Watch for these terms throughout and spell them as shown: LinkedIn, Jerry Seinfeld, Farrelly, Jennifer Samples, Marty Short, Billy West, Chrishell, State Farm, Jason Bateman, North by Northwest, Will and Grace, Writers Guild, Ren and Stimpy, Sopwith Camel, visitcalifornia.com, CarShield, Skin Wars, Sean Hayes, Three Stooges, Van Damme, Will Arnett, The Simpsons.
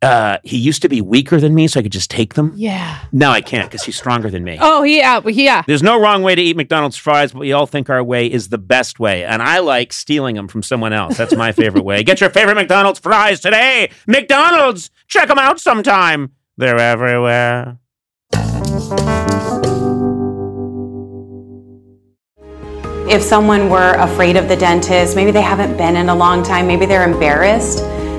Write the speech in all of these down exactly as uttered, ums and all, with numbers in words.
Uh, he used to be weaker than me, so I could just take them. Yeah. Now I can't because he's stronger than me. Oh, yeah. yeah. There's no wrong way to eat McDonald's fries, but we all think our way is the best way. And I like stealing them from someone else. That's my favorite way. Get your favorite McDonald's fries today. McDonald's! Check them out sometime. They're everywhere. If someone were afraid of the dentist, maybe they haven't been in a long time, maybe they're embarrassed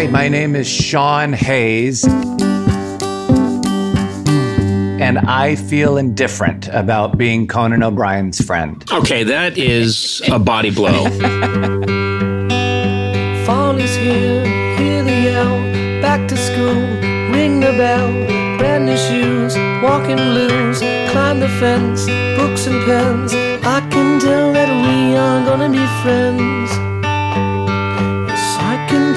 Hi, my name is Sean Hayes, and I feel indifferent about being Conan O'Brien's friend. Okay, that is a body blow. Fall is here, hear the yell, back to school, ring the bell, brand new shoes, walking blues, climb the fence, books and pens, I can tell that we are gonna be friends.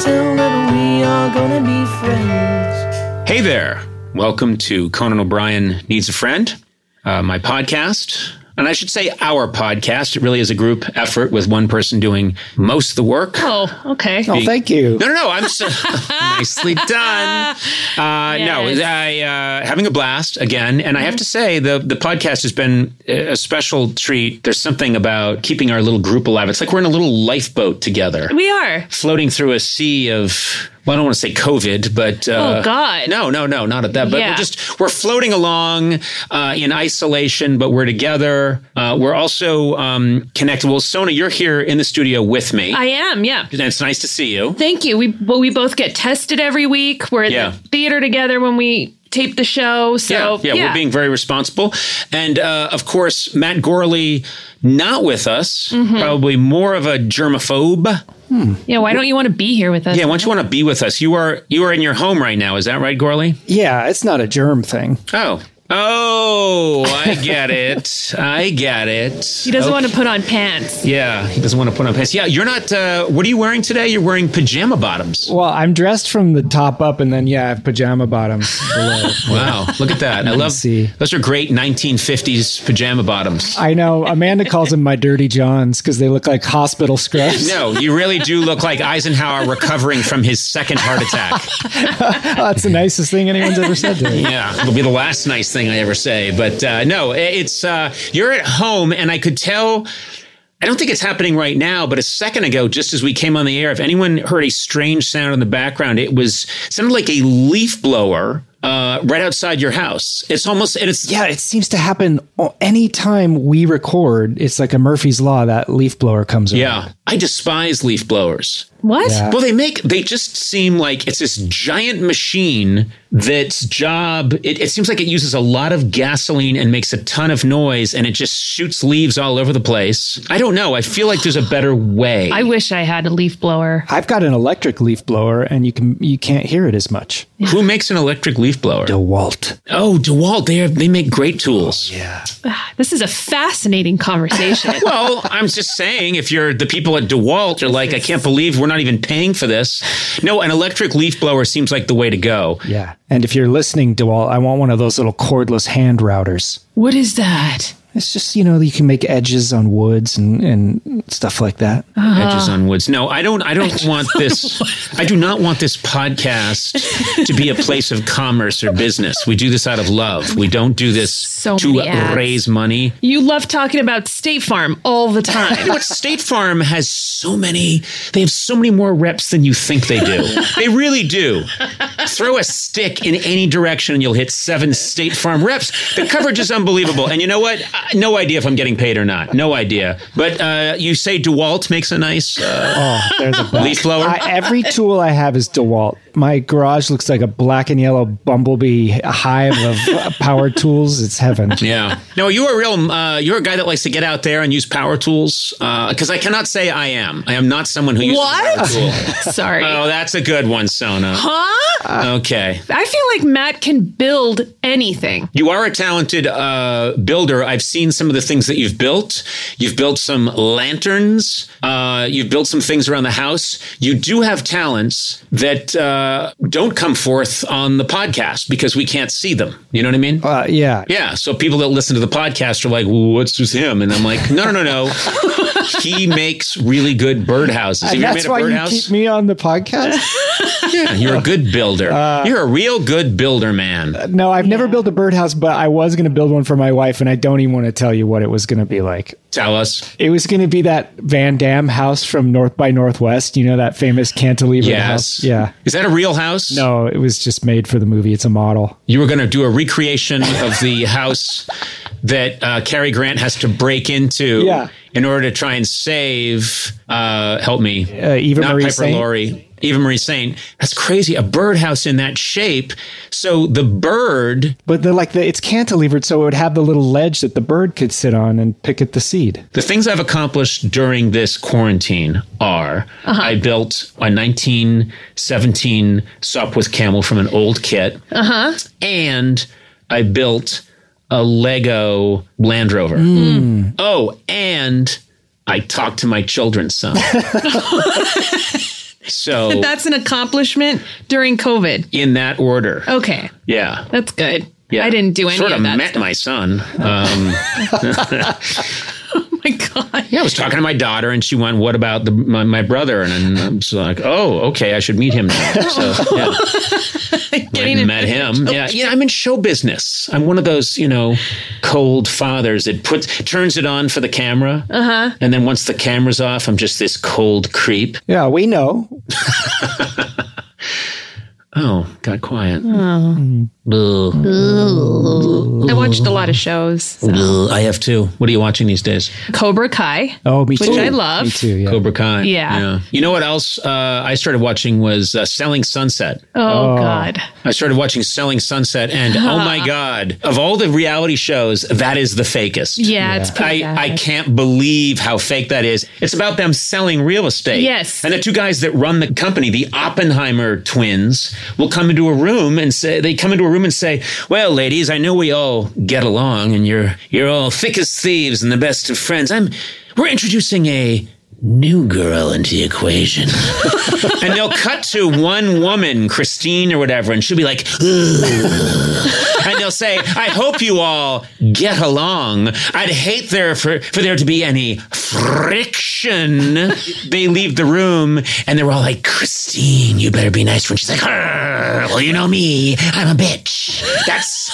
Tell that we are gonna be friends. Hey there. Welcome to Conan O'Brien Needs a Friend, uh, my podcast. And I should say our podcast. It really is a group effort with one person doing most of the work. Oh, okay. Oh, thank you. No, no, no. I'm so nicely done. Uh, yes. No, I uh, having a blast again. And I have to say the, the podcast has been a special treat. There's something about keeping our little group alive. It's like we're in a little lifeboat together. We are. Floating through a sea of... Well, I don't want to say COVID, but... Uh, oh, God. No, no, no, not at that. But yeah. we're just, we're floating along uh, in isolation, but we're together. Uh, we're also um, connected. Well, Sona, you're here in the studio with me. I am, yeah. And it's nice to see you. Thank you. We well, we both get tested every week. We're at yeah. the theater together when we... tape the show. So yeah, yeah, yeah, we're being very responsible. And uh, of course, Matt Gorley, not with us, mm-hmm. probably more of a germaphobe. Hmm. Yeah. Why don't you want to be here with us? Yeah. Why don't you want to be with us? You are, you are in your home right now. Is that right, Gorley? Yeah. It's not a germ thing. Oh. Oh, I get it. I get it. He doesn't okay. want to put on pants. Yeah, he doesn't want to put on pants. Yeah, you're not, uh, what are you wearing today? You're wearing pajama bottoms. Well, I'm dressed from the top up, and then, yeah, I have pajama bottoms below. Wow, look at that. I love, see. Those are great nineteen fifties pajama bottoms. I know. Amanda calls them my dirty Johns because they look like hospital scrubs. No, you really do look like Eisenhower recovering from his second heart attack. Oh, that's the nicest thing anyone's ever said to me. Yeah, it'll be the last nice thing I ever say, but uh, no, it's uh, you're at home, and I could tell. I don't think it's happening right now, but a second ago, just as we came on the air, if anyone heard a strange sound in the background, it was sounded like a leaf blower uh, right outside your house. It's almost, and it's yeah, it seems to happen any time we record. It's like a Murphy's Law that leaf blower comes. Yeah, around. I despise leaf blowers. What? Yeah. Well, they make, they just seem like it's this giant machine that's job, it, it seems like it uses a lot of gasoline and makes a ton of noise, and it just shoots leaves all over the place. I don't know. I feel like there's a better way. I wish I had a leaf blower. I've got an electric leaf blower, and you, can, you can't hear it as much. Who makes an electric leaf blower? DeWalt. Oh, DeWalt. They, are, they make great tools. Oh, yeah. This is a fascinating conversation. Well, I'm just saying, if you're the people at DeWalt are like, I can't believe we're not even paying for this. No, an electric leaf blower seems like the way to go. Yeah. And if you're listening, DeWalt, I want one of those little cordless hand routers. What is that? It's just, you know, you can make edges on woods and, and stuff like that. Uh, edges on woods. No, I don't I don't want this. I do not want this podcast to be a place of commerce or business. We do this out of love. We don't do this so to ads. raise money. You love talking about State Farm all the time. You know what? State Farm has so many, they have so many more reps than you think they do. They really do. Throw a stick in any direction and you'll hit seven State Farm reps. The coverage is unbelievable. And you know what? I, no idea if I'm getting paid or not. No idea. But uh, you say DeWalt makes a nice uh, oh, leaf blower. I, every tool I have is DeWalt. My garage looks like a black and yellow bumblebee hive of uh, power tools. It's heaven. Yeah. No, you're a real, uh, you're a guy that likes to get out there and use power tools. Because uh, I cannot say I am. I am not someone who uses what? power tools. Sorry. Oh, that's a good one, Sona. Huh? Okay. I feel like Matt can build anything. You are a talented uh, builder. I've seen some of the things that you've built. You've built some lanterns. Uh, you've built some things around the house. You do have talents that uh, don't come forth on the podcast because we can't see them. You know what I mean? Uh, yeah. Yeah. So people that listen to the podcast are like, what's with him? And I'm like, no, no, no, no. He makes really good birdhouses. Have you ever made a birdhouse? And that's why you keep me on the podcast? Yeah, you're a good builder. Uh, you're a real good builder, man. Uh, no, I've yeah. never built a birdhouse, but I was going to build one for my wife, and I don't even want to tell you what it was going to be like. Tell us. It was going to be that Van Damme house from North by Northwest. You know, that famous cantilever yes. house? Yeah. Is that a real house? No, it was just made for the movie. It's a model. You were going to do a recreation of the house that uh, Cary Grant has to break into. Yeah. In order to try and save, uh, help me, uh, Eva not Marie Piper Saint. Laurie, Eva Marie Saint. That's crazy. A birdhouse in that shape. So the bird, but the like the it's cantilevered, so it would have the little ledge that the bird could sit on and pick at the seed. The things I've accomplished during this quarantine are: uh-huh. I built a nineteen seventeen Sopwith camel from an old kit, uh-huh. and I built a Lego Land Rover. Mm. Oh, and I talked to my children's son. So that's an accomplishment during COVID. In that order. Okay. Yeah. That's good. Yeah. I didn't do any sort of, of that met stuff. My son. Um, Oh, my God. Yeah, I was talking to my daughter, and she went, what about the, my, my brother? And I'm just like, oh, okay, I should meet him now. So, yeah. I met him. Yeah, yeah, I'm in show business. I'm one of those, you know, cold fathers that puts, turns it on for the camera. Uh-huh. And then once the camera's off, I'm just this cold creep. Yeah, we know. Oh, got quiet. Oh. I watched a lot of shows. So. I have too. What are you watching these days? Cobra Kai. Oh, me too. Which I love. Me too, yeah. Cobra Kai. Yeah. yeah. You know what else uh, I started watching was uh, Selling Sunset. Oh, oh, God. I started watching Selling Sunset and oh my God, of all the reality shows, that is the fakest. Yeah, yeah. It's pretty I, I can't believe how fake that is. It's about them selling real estate. Yes. And the two guys that run the company, the Oppenheimer twins, will come into a room and say, they come into a room and say, well, ladies, I know we all get along and you're you're all thick as thieves and the best of friends. I'm we're introducing a new girl into the equation. And they'll cut to one woman, Christine or whatever, and she'll be like, and they'll say, I hope you all get along. I'd hate there for, for there to be any friction. They leave the room and they're all like, Christine, you better be nice. When she's like, well, you know me, I'm a bitch. That's,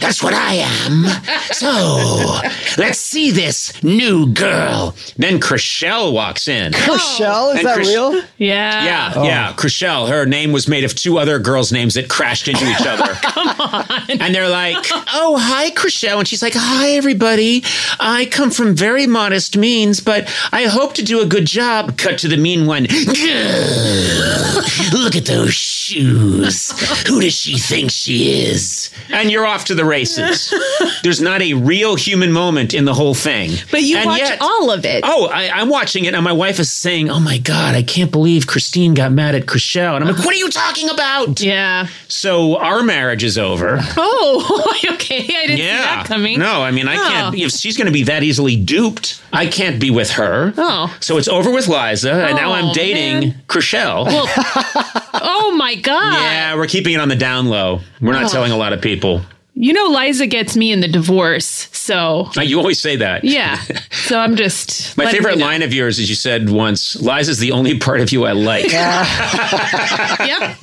that's what I am. So let's see this new girl. Then Chrishell walks in. Chrishell? Is and that Chris- real? Yeah. Yeah, oh. yeah. Chrishell, her name was made of two other girls' names that crashed into each other. Come on. And they're like, oh, hi, Chrishell. And she's like, hi, everybody. I come from very modest means, but I hope to do a good job. Cut to the mean one. Look at those shoes. Who does she think she is? And you're off to the races. There's not a real human moment in the whole thing. But you and watch yet, all of it. Oh, I, I'm watching it. And my wife is saying, oh, my God, I can't believe Christine got mad at Chrishell. And I'm like, what are you talking about? Yeah. So our marriage is over. Oh, okay. I didn't yeah. see that coming. No, I mean, I oh. can't. If she's going to be that easily duped, I can't be with her. Oh. So it's over with Liza. Oh, and now I'm dating Chrishell. Well, oh, my God. Yeah, we're keeping it on the down low. We're not oh. telling a lot of people. You know, Liza gets me in the divorce, so... You always say that. Yeah, so I'm just... My favorite line of yours is you said once, Liza's the only part of you I like. Yeah. Yep.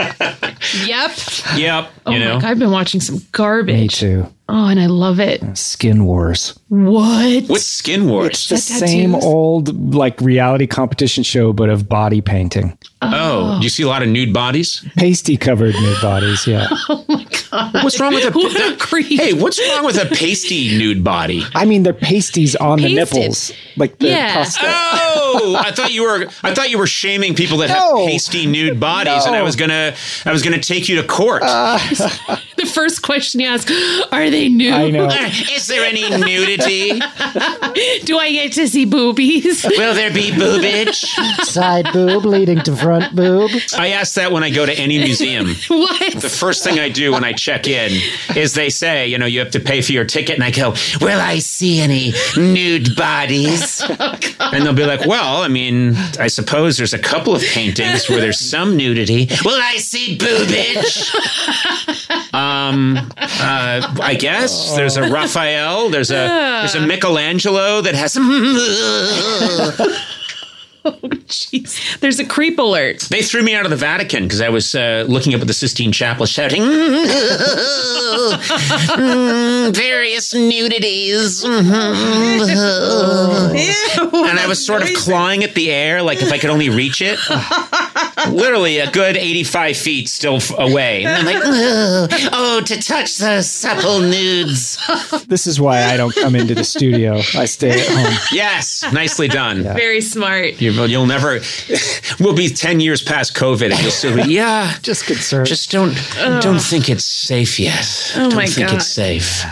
Yep. Yep. Oh, you know. My God, I've been watching some garbage. Me too. Oh, and I love it. Skin Wars. What? What's Skin Wars? It's the same old like reality competition show, but of body painting. Oh, oh. Do you see a lot of nude bodies? Pasty covered nude bodies, yeah. Oh, my God. What's wrong with a... What a creep. Hey, what's wrong with a pasty nude body? I mean, they're pasties on Pasted. the nipples. Like the yeah. prostate. Oh, I thought you were I thought you were shaming people that no. have pasty nude bodies, no. and I was gonna I was gonna take you to court. Uh, the first question you ask, are they nude? I know. Is there any nudity? Do I get to see boobies? Will there be boobage? Side boob leading to front boob. I ask that when I go to any museum. What? The first thing I do when I check in is they say, you know, you have to pay for your ticket, and I go, will I see any nude bodies? Oh, and they'll be like, well, I mean, I suppose there's a couple of paintings where there's some nudity. Will I see boobage? um, uh, I guess there's a Raphael. There's a there's a Michelangelo that has. Oh, jeez. There's a creep alert. They threw me out of the Vatican because I was uh, looking up at the Sistine Chapel shouting, mm-hmm, various nudities. Mm-hmm. Ew, and I was sort of clawing at the air, like if I could only reach it. Literally a good eighty-five feet still away. And I'm like, oh, oh, to touch the supple nudes. This is why I don't come into the studio. I stay at home. Yes. Nicely done. Yeah. Very smart. You're You'll never, we'll be ten years past COVID and you'll still be, yeah. Just concerned. Just don't, oh. don't think it's safe yet. Oh don't my think God. It's safe.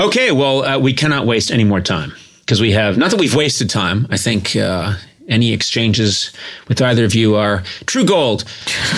Okay, well, uh, we cannot waste any more time because we have, not that we've wasted time. I think uh, any exchanges with either of you are true gold.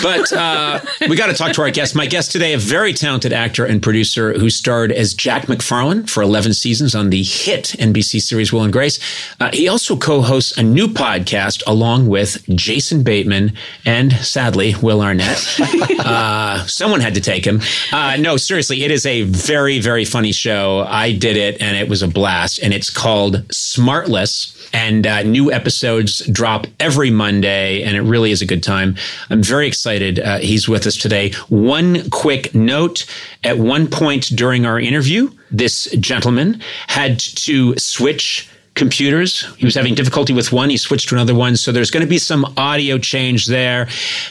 But uh, we got to talk to our guest. My guest today, a very talented actor and producer who starred as Jack McFarlane for eleven seasons on the hit N B C series Will and Grace. Uh, he also co-hosts a new podcast along with Jason Bateman and, sadly, Will Arnett. uh, someone had to take him. Uh, no, seriously, it is a very, very funny show. I did it, and it was a blast. And it's called Smartless. And uh, new episodes drop every Monday, and it really is a good time. I'm very excited uh, he's with us today. One quick note. At one point during our interview, this gentleman had to switch computers. He was having difficulty with one. He switched to another one. So there's going to be some audio change there.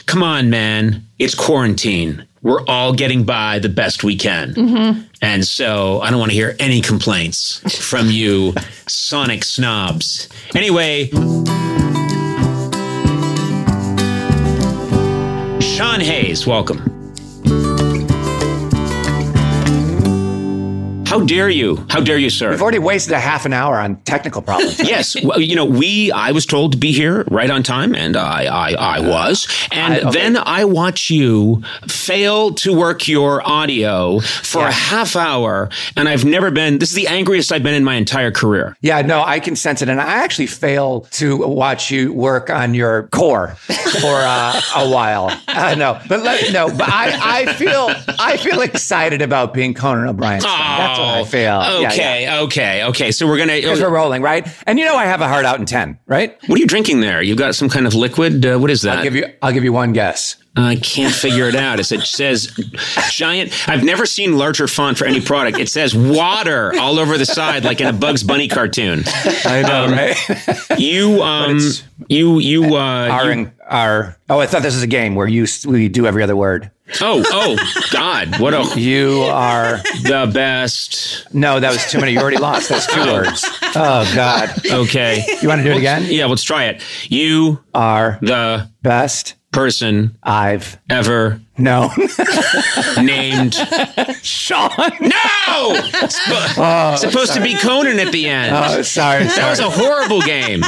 Come on, man. It's quarantine. We're all getting by the best we can. Mm-hmm. And so I don't want to hear any complaints from you sonic snobs. Anyway, Sean Hayes, welcome. How dare you? How dare you, sir? We've already wasted a half an hour on technical problems. Yes. Well, you know, we, I was told to be here right on time, and I I, I was. And I, okay. then I watch you fail to work your audio for yeah. a half hour, and I've never been, this is the angriest I've been in my entire career. Yeah, no, I can sense it. And I actually fail to watch you work on your core for uh, a while. Uh, no, but let, no, but I, I feel, I feel excited about being Conan O'Brien. That's I feel. Okay, yeah, yeah. okay, okay. So we're going to... Because we're rolling, right? And you know I have a heart out in ten, right? What are you drinking there? You've got some kind of liquid? Uh, what is that? I'll give you, I'll give you one guess. I can't figure it out. It says giant. I've never seen larger font for any product. It says water all over the side, like in a Bugs Bunny cartoon. I know, um, right? you, um, you, you, uh, our, you, our. Oh, I thought this was a game where you we do every other word. Oh, oh, God! What a you are the best. No, that was too many. You already lost. That's two oh. words. Oh, God. Okay. You want to do it again? Yeah, let's try it. You are the best person I've ever known. Named Sean. No! It's sp- oh, supposed sorry. to be Conan at the end. Oh, sorry, sorry. That was a horrible game.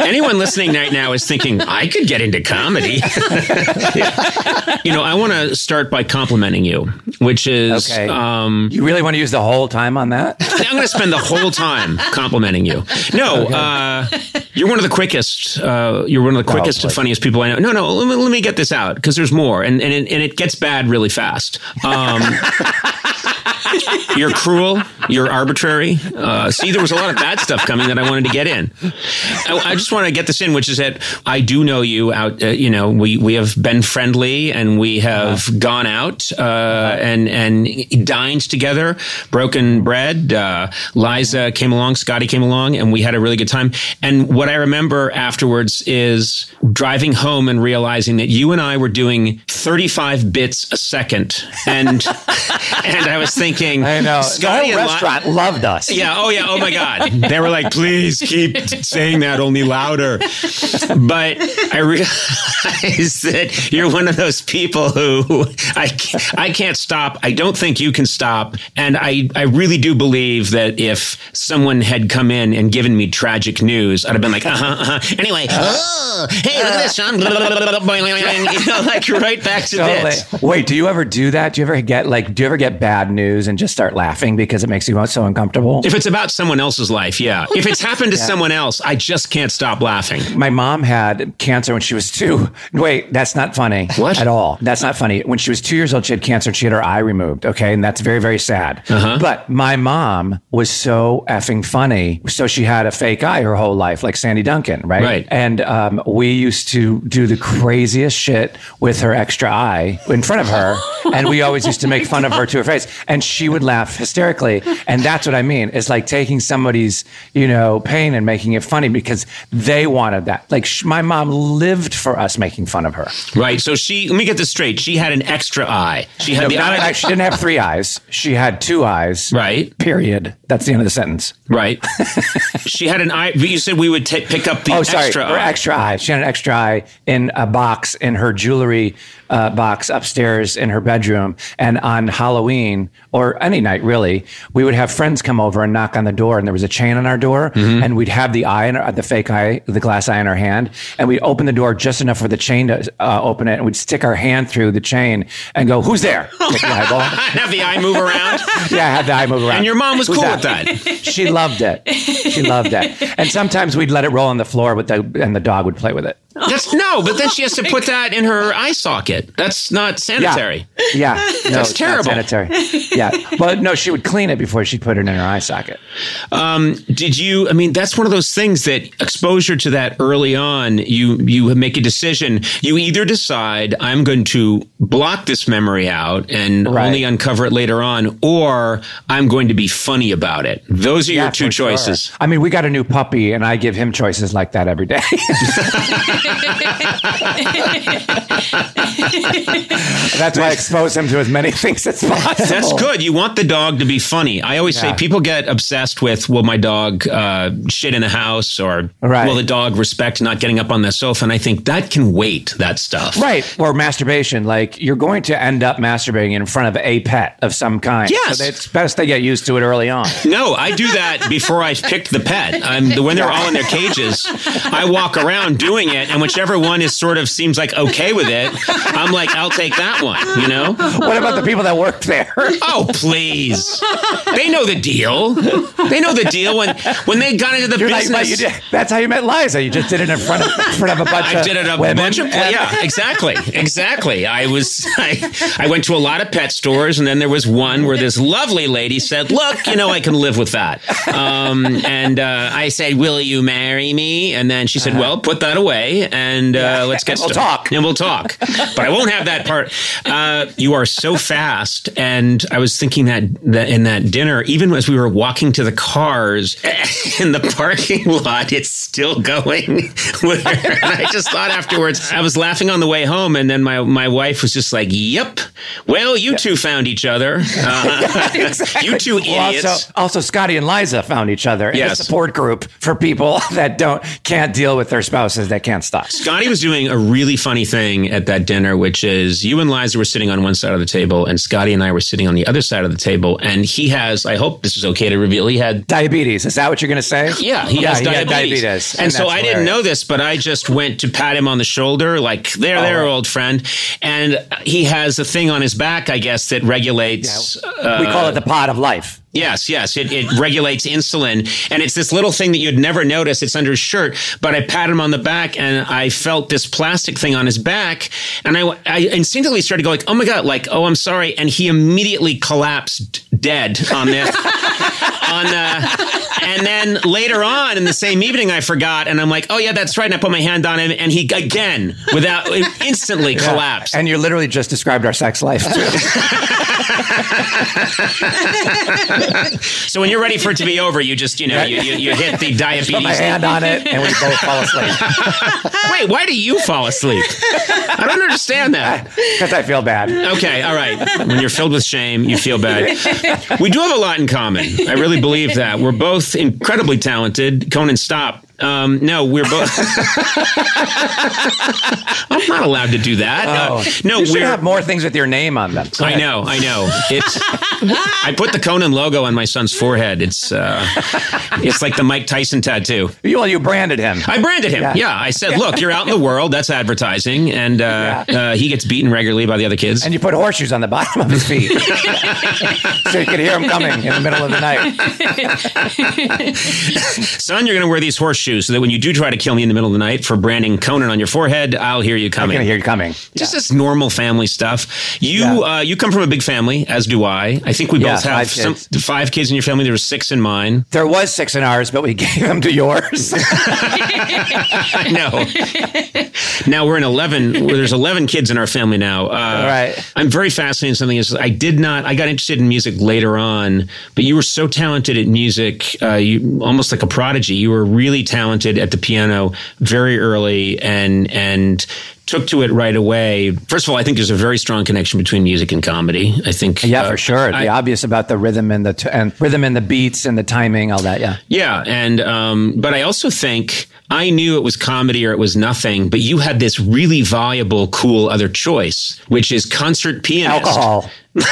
Anyone listening right now is thinking, I could get into comedy. You know, I want to start by complimenting you, which is... Okay. Um, you really want to use the whole time on that? I'm going to spend the whole time complimenting you. No, okay. uh, you're one of the quickest, uh, you're one of the quickest oh, and funniest people I know. No, no, let me, let me get this out, because there's more, and, and, it, and it gets bad really fast. Um You're cruel. You're arbitrary. Uh, see, there was a lot of bad stuff coming that I wanted to get in. I, I just want to get this in, which is that I do know you out. Uh, you know, we, we have been friendly and we have uh-huh. gone out uh, uh-huh. and and dined together, broken bread. Uh, Liza came along, Scotty came along, and we had a really good time. And what I remember afterwards is driving home and realizing that you and I were doing thirty-five bits a second, and and I was thinking, I know. Scotty the whole restaurant Li- loved us. Yeah. Oh yeah. Oh my God. They were like, please keep saying that, only louder. But I realized that you're one of those people who I can't, I can't stop. I don't think you can stop. And I, I really do believe that if someone had come in and given me tragic news, I'd have been like, uh huh. Uh-huh. Anyway, oh, hey, look at this, Sean. Blah, blah, blah, blah, blah, you know, like right back to totally. This. Wait, do you ever do that? Do you ever get like? Do you ever get bad news and just start laughing because it makes you so uncomfortable? If it's about someone else's life, yeah. If it's happened to yeah. someone else, I just can't stop laughing. My mom had cancer when she was two. Wait, that's not funny. What? At all. That's not funny. When she was two years old, she had cancer and she had her eye removed. Okay. And that's very, very sad. Uh-huh. But my mom was so effing funny. So she had a fake eye her whole life, like Sandy Duncan, right? Right. And um, we used to do the craziest shit with her extra eye in front of her. And we always used to make fun of her to her face. And she would laugh hysterically. And that's what I mean. It's like taking somebody's, you know, pain and making it funny because they wanted that. Like sh- my mom lived for us making fun of her. Right. So she, let me get this straight. She had an extra eye. She had no, the eye. An, she didn't have three eyes. She had two eyes. Right. Period. That's the end of the sentence. Right. She had an eye. You said we would t- pick up the oh, sorry, extra eye. Her extra eye. She had an extra eye in a box in her jewelry Uh, box upstairs in her bedroom. And on Halloween or any night, really, we would have friends come over and knock on the door. And there was a chain on our door mm-hmm. and we'd have the eye in our, the fake eye, the glass eye in our hand. And we'd open the door just enough for the chain to uh, open it. And we'd stick our hand through the chain and go, who's there? With the eyeball. Have the eye move around. Yeah, have the eye move around. And your mom was who's cool that? With that. She loved it. She loved it. And sometimes we'd let it roll on the floor with the, and the dog would play with it. That's no, but then she has to put that in her eye socket. That's not sanitary. Yeah, yeah. No, that's terrible. Not sanitary. Yeah, but no, she would clean it before she put it in her eye socket. Um, did you? I mean, that's one of those things that exposure to that early on, you you make a decision. You either decide I'm going to block this memory out and right. only uncover it later on, or I'm going to be funny about it. Those are yeah, your two choices. Sure. I mean, we got a new puppy, and I give him choices like that every day. That's why I expose him to as many things as possible. That's good. You want the dog to be funny. I always yeah. say people get obsessed with, will my dog uh, shit in the house or right. will the dog respect not getting up on the sofa? And I think that can wait, that stuff. Right. Or masturbation. Like you're going to end up masturbating in front of a pet of some kind. Yes. So it's best they get used to it early on. No, I do that before I picked the pet. I'm, when they're all in their cages, I walk around doing it. And whichever one is sort of seems like okay with it, I'm like, I'll take that one, you know? What about the people that work there? Oh, please. They know the deal. They know the deal. When when they got into the You're business. Like, no, you did, that's how you met Liza. You just did it in front of, in front of a bunch I of did it a women. Bunch of, and, yeah, exactly. Exactly. I was, I, I went to a lot of pet stores, and then there was one where this lovely lady said, look, you know, I can live with that. Um, and uh, I said, will you marry me? And then she said, well, put that away. And uh, yeah. let's get and we'll started. Talk. And we'll talk. But I won't have that part. Uh, you are so fast. And I was thinking that, that in that dinner, even as we were walking to the cars in the parking lot, it's still going with her. And I just thought afterwards, I was laughing on the way home. And then my, my wife was just like, yep. Well, you yeah. two found each other. Uh, yeah, exactly. You two idiots. Well, also, also, Scotty and Liza found each other in yes. a support group for people that don't can't deal with their spouses that can't stop. Scotty was doing a really funny thing at that dinner, which is you and Liza were sitting on one side of the table and Scotty and I were sitting on the other side of the table. And he has, I hope this is okay to reveal, he had diabetes. Is that what you're going to say? Yeah, he, yeah, has, he diabetes. had diabetes. And, and so I hilarious. didn't know this, but I just went to pat him on the shoulder, like, there, oh. there, old friend. And he has a thing on his back, I guess, that regulates... Yeah. We uh, call it the pod of life. Yes, yes. It, it regulates insulin. And it's this little thing that you'd never notice. It's under his shirt. But I pat him on the back and I felt this plastic thing on his back. And I, I instinctively started going, oh my God, like, oh, I'm sorry. And he immediately collapsed dead on this. on, uh, and then later on in the same evening, I forgot. And I'm like, oh yeah, that's right. And I put my hand on him and he, again, without instantly yeah. collapsed. And you literally just described our sex life too. So when you're ready for it to be over, you just, you know, right. you, you, you hit the diabetes. Put my hand on it and we both fall asleep. Wait, why do you fall asleep? I don't understand that. Because I, I feel bad. Okay, all right. When you're filled with shame, you feel bad. We do have a lot in common. I really believe that. We're both incredibly talented. Conan, stop. Um, no, we're both. I'm not allowed to do that. Oh, uh, no, we have more things with your name on them. I know, I know. It's. I put the Conan logo on my son's forehead. It's. Uh, it's like the Mike Tyson tattoo. You, well, you branded him. I branded him. Yeah, yeah. I said, look, you're out in the world. That's advertising, and uh, yeah. uh, he gets beaten regularly by the other kids. And you put horseshoes on the bottom of his feet, so you could hear him coming in the middle of the night. Son, you're going to wear these horseshoes. So that when you do try to kill me in the middle of the night for branding Conan on your forehead, I'll hear you coming. I'm going to hear you coming. Just yeah. this normal family stuff. You yeah. uh, you come from a big family, as do I. I think we yeah, both have five, some, kids. five kids in your family. There were six in mine. There was six in ours, but we gave them to yours. I know. Now we're in eleven. Well, there's eleven kids in our family now. Uh, right. I'm very fascinated in something. Is I did not, I got interested in music later on, but you were so talented at music, uh, you almost like a prodigy. You were really talented. Talented at the piano very early and and took to it right away. First of all, I think there's a very strong connection between music and comedy. I think, yeah, uh, for sure. I, the obvious about the rhythm and the t- and rhythm and the beats and the timing, all that. Yeah, yeah. And um, but I also think I knew it was comedy or it was nothing. But you had this really viable, cool other choice, which is concert pianist. Alcohol. Well,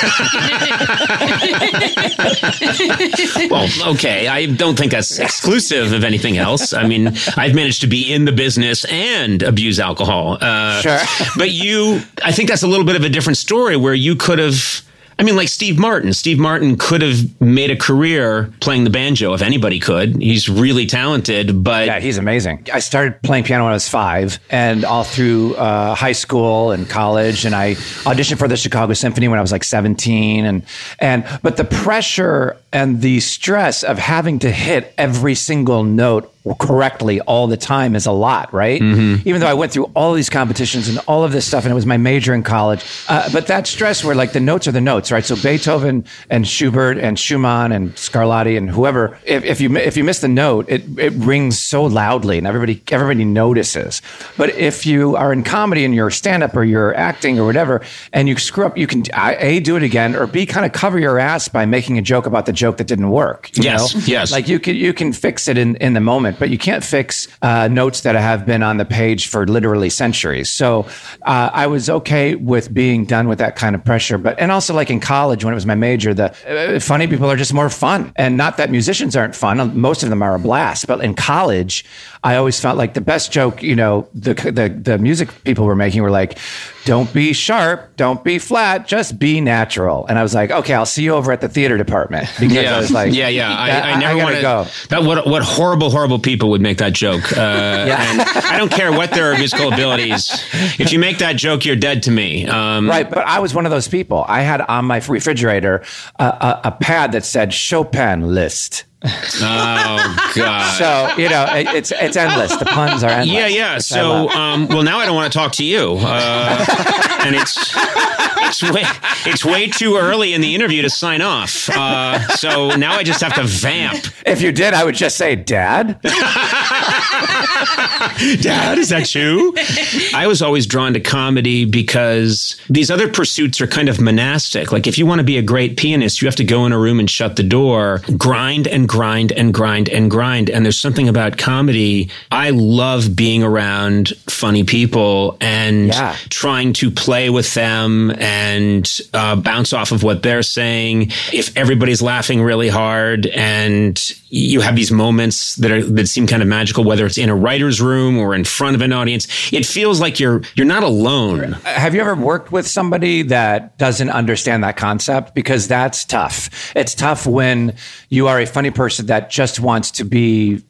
okay. I don't think that's exclusive of anything else. I mean, I've managed to be in the business and abuse alcohol. Uh, sure. But you, I think that's a little bit of a different story where you could have, I mean, like Steve Martin. Steve Martin could have made a career playing the banjo if anybody could. He's really talented, but... Yeah, he's amazing. I started playing piano when I was five and all through uh, high school and college. And I auditioned for the Chicago Symphony when I was like seventeen. And, and but the pressure and the stress of having to hit every single note correctly all the time is a lot, right? Mm-hmm. Even though I went through all these competitions and all of this stuff, and it was my major in college. Uh, but that stress where like the notes are the notes, right? So Beethoven and Schubert and Schumann and Scarlatti and whoever, if, if you if you miss the note, it, it rings so loudly and everybody everybody notices. But if you are in comedy and you're stand-up or you're acting or whatever, and you screw up, you can A, do it again, or B, kind of cover your ass by making a joke about the joke that didn't work. You yes, know? yes. Like you can, you can fix it in, in the moment. But you can't fix uh, notes that have been on the page for literally centuries. So uh, I was okay with being done with that kind of pressure. But and also like in college when it was my major, the uh, funny people are just more fun. And not that musicians aren't fun. Most of them are a blast. But in college, I always felt like the best joke, you know, the the, the music people were making were like, don't be sharp, don't be flat, just be natural. And I was like, okay, I'll see you over at the theater department. Because yeah. I was like, yeah, yeah, I, I never want to go. That what what horrible, horrible people would make that joke. Uh, yeah. And I don't care what their musical abilities. If you make that joke, you're dead to me. Um, right, but I was one of those people. I had on my refrigerator uh, a, a pad that said Chopin list. Oh God! So you know it, it's it's endless. The puns are endless. Yeah, yeah. So um, well, now I don't want to talk to you, uh, and it's it's way it's way too early in the interview to sign off. Uh, so now I just have to vamp. If you did, I would just say, Dad. Dad, is that you? I was always drawn to comedy because these other pursuits are kind of monastic. Like if you want to be a great pianist, you have to go in a room and shut the door, grind and grind and grind and grind. And there's something about comedy. I love being around funny people and yeah. trying to play with them and and uh, bounce off of what they're saying. If everybody's laughing really hard and you have these moments that are, that seem kind of magical, whether it's in a writer's room or in front of an audience, it feels like you're, you're not alone. Have you ever worked with somebody that doesn't understand that concept? Because that's tough. It's tough when you are a funny person that just wants to be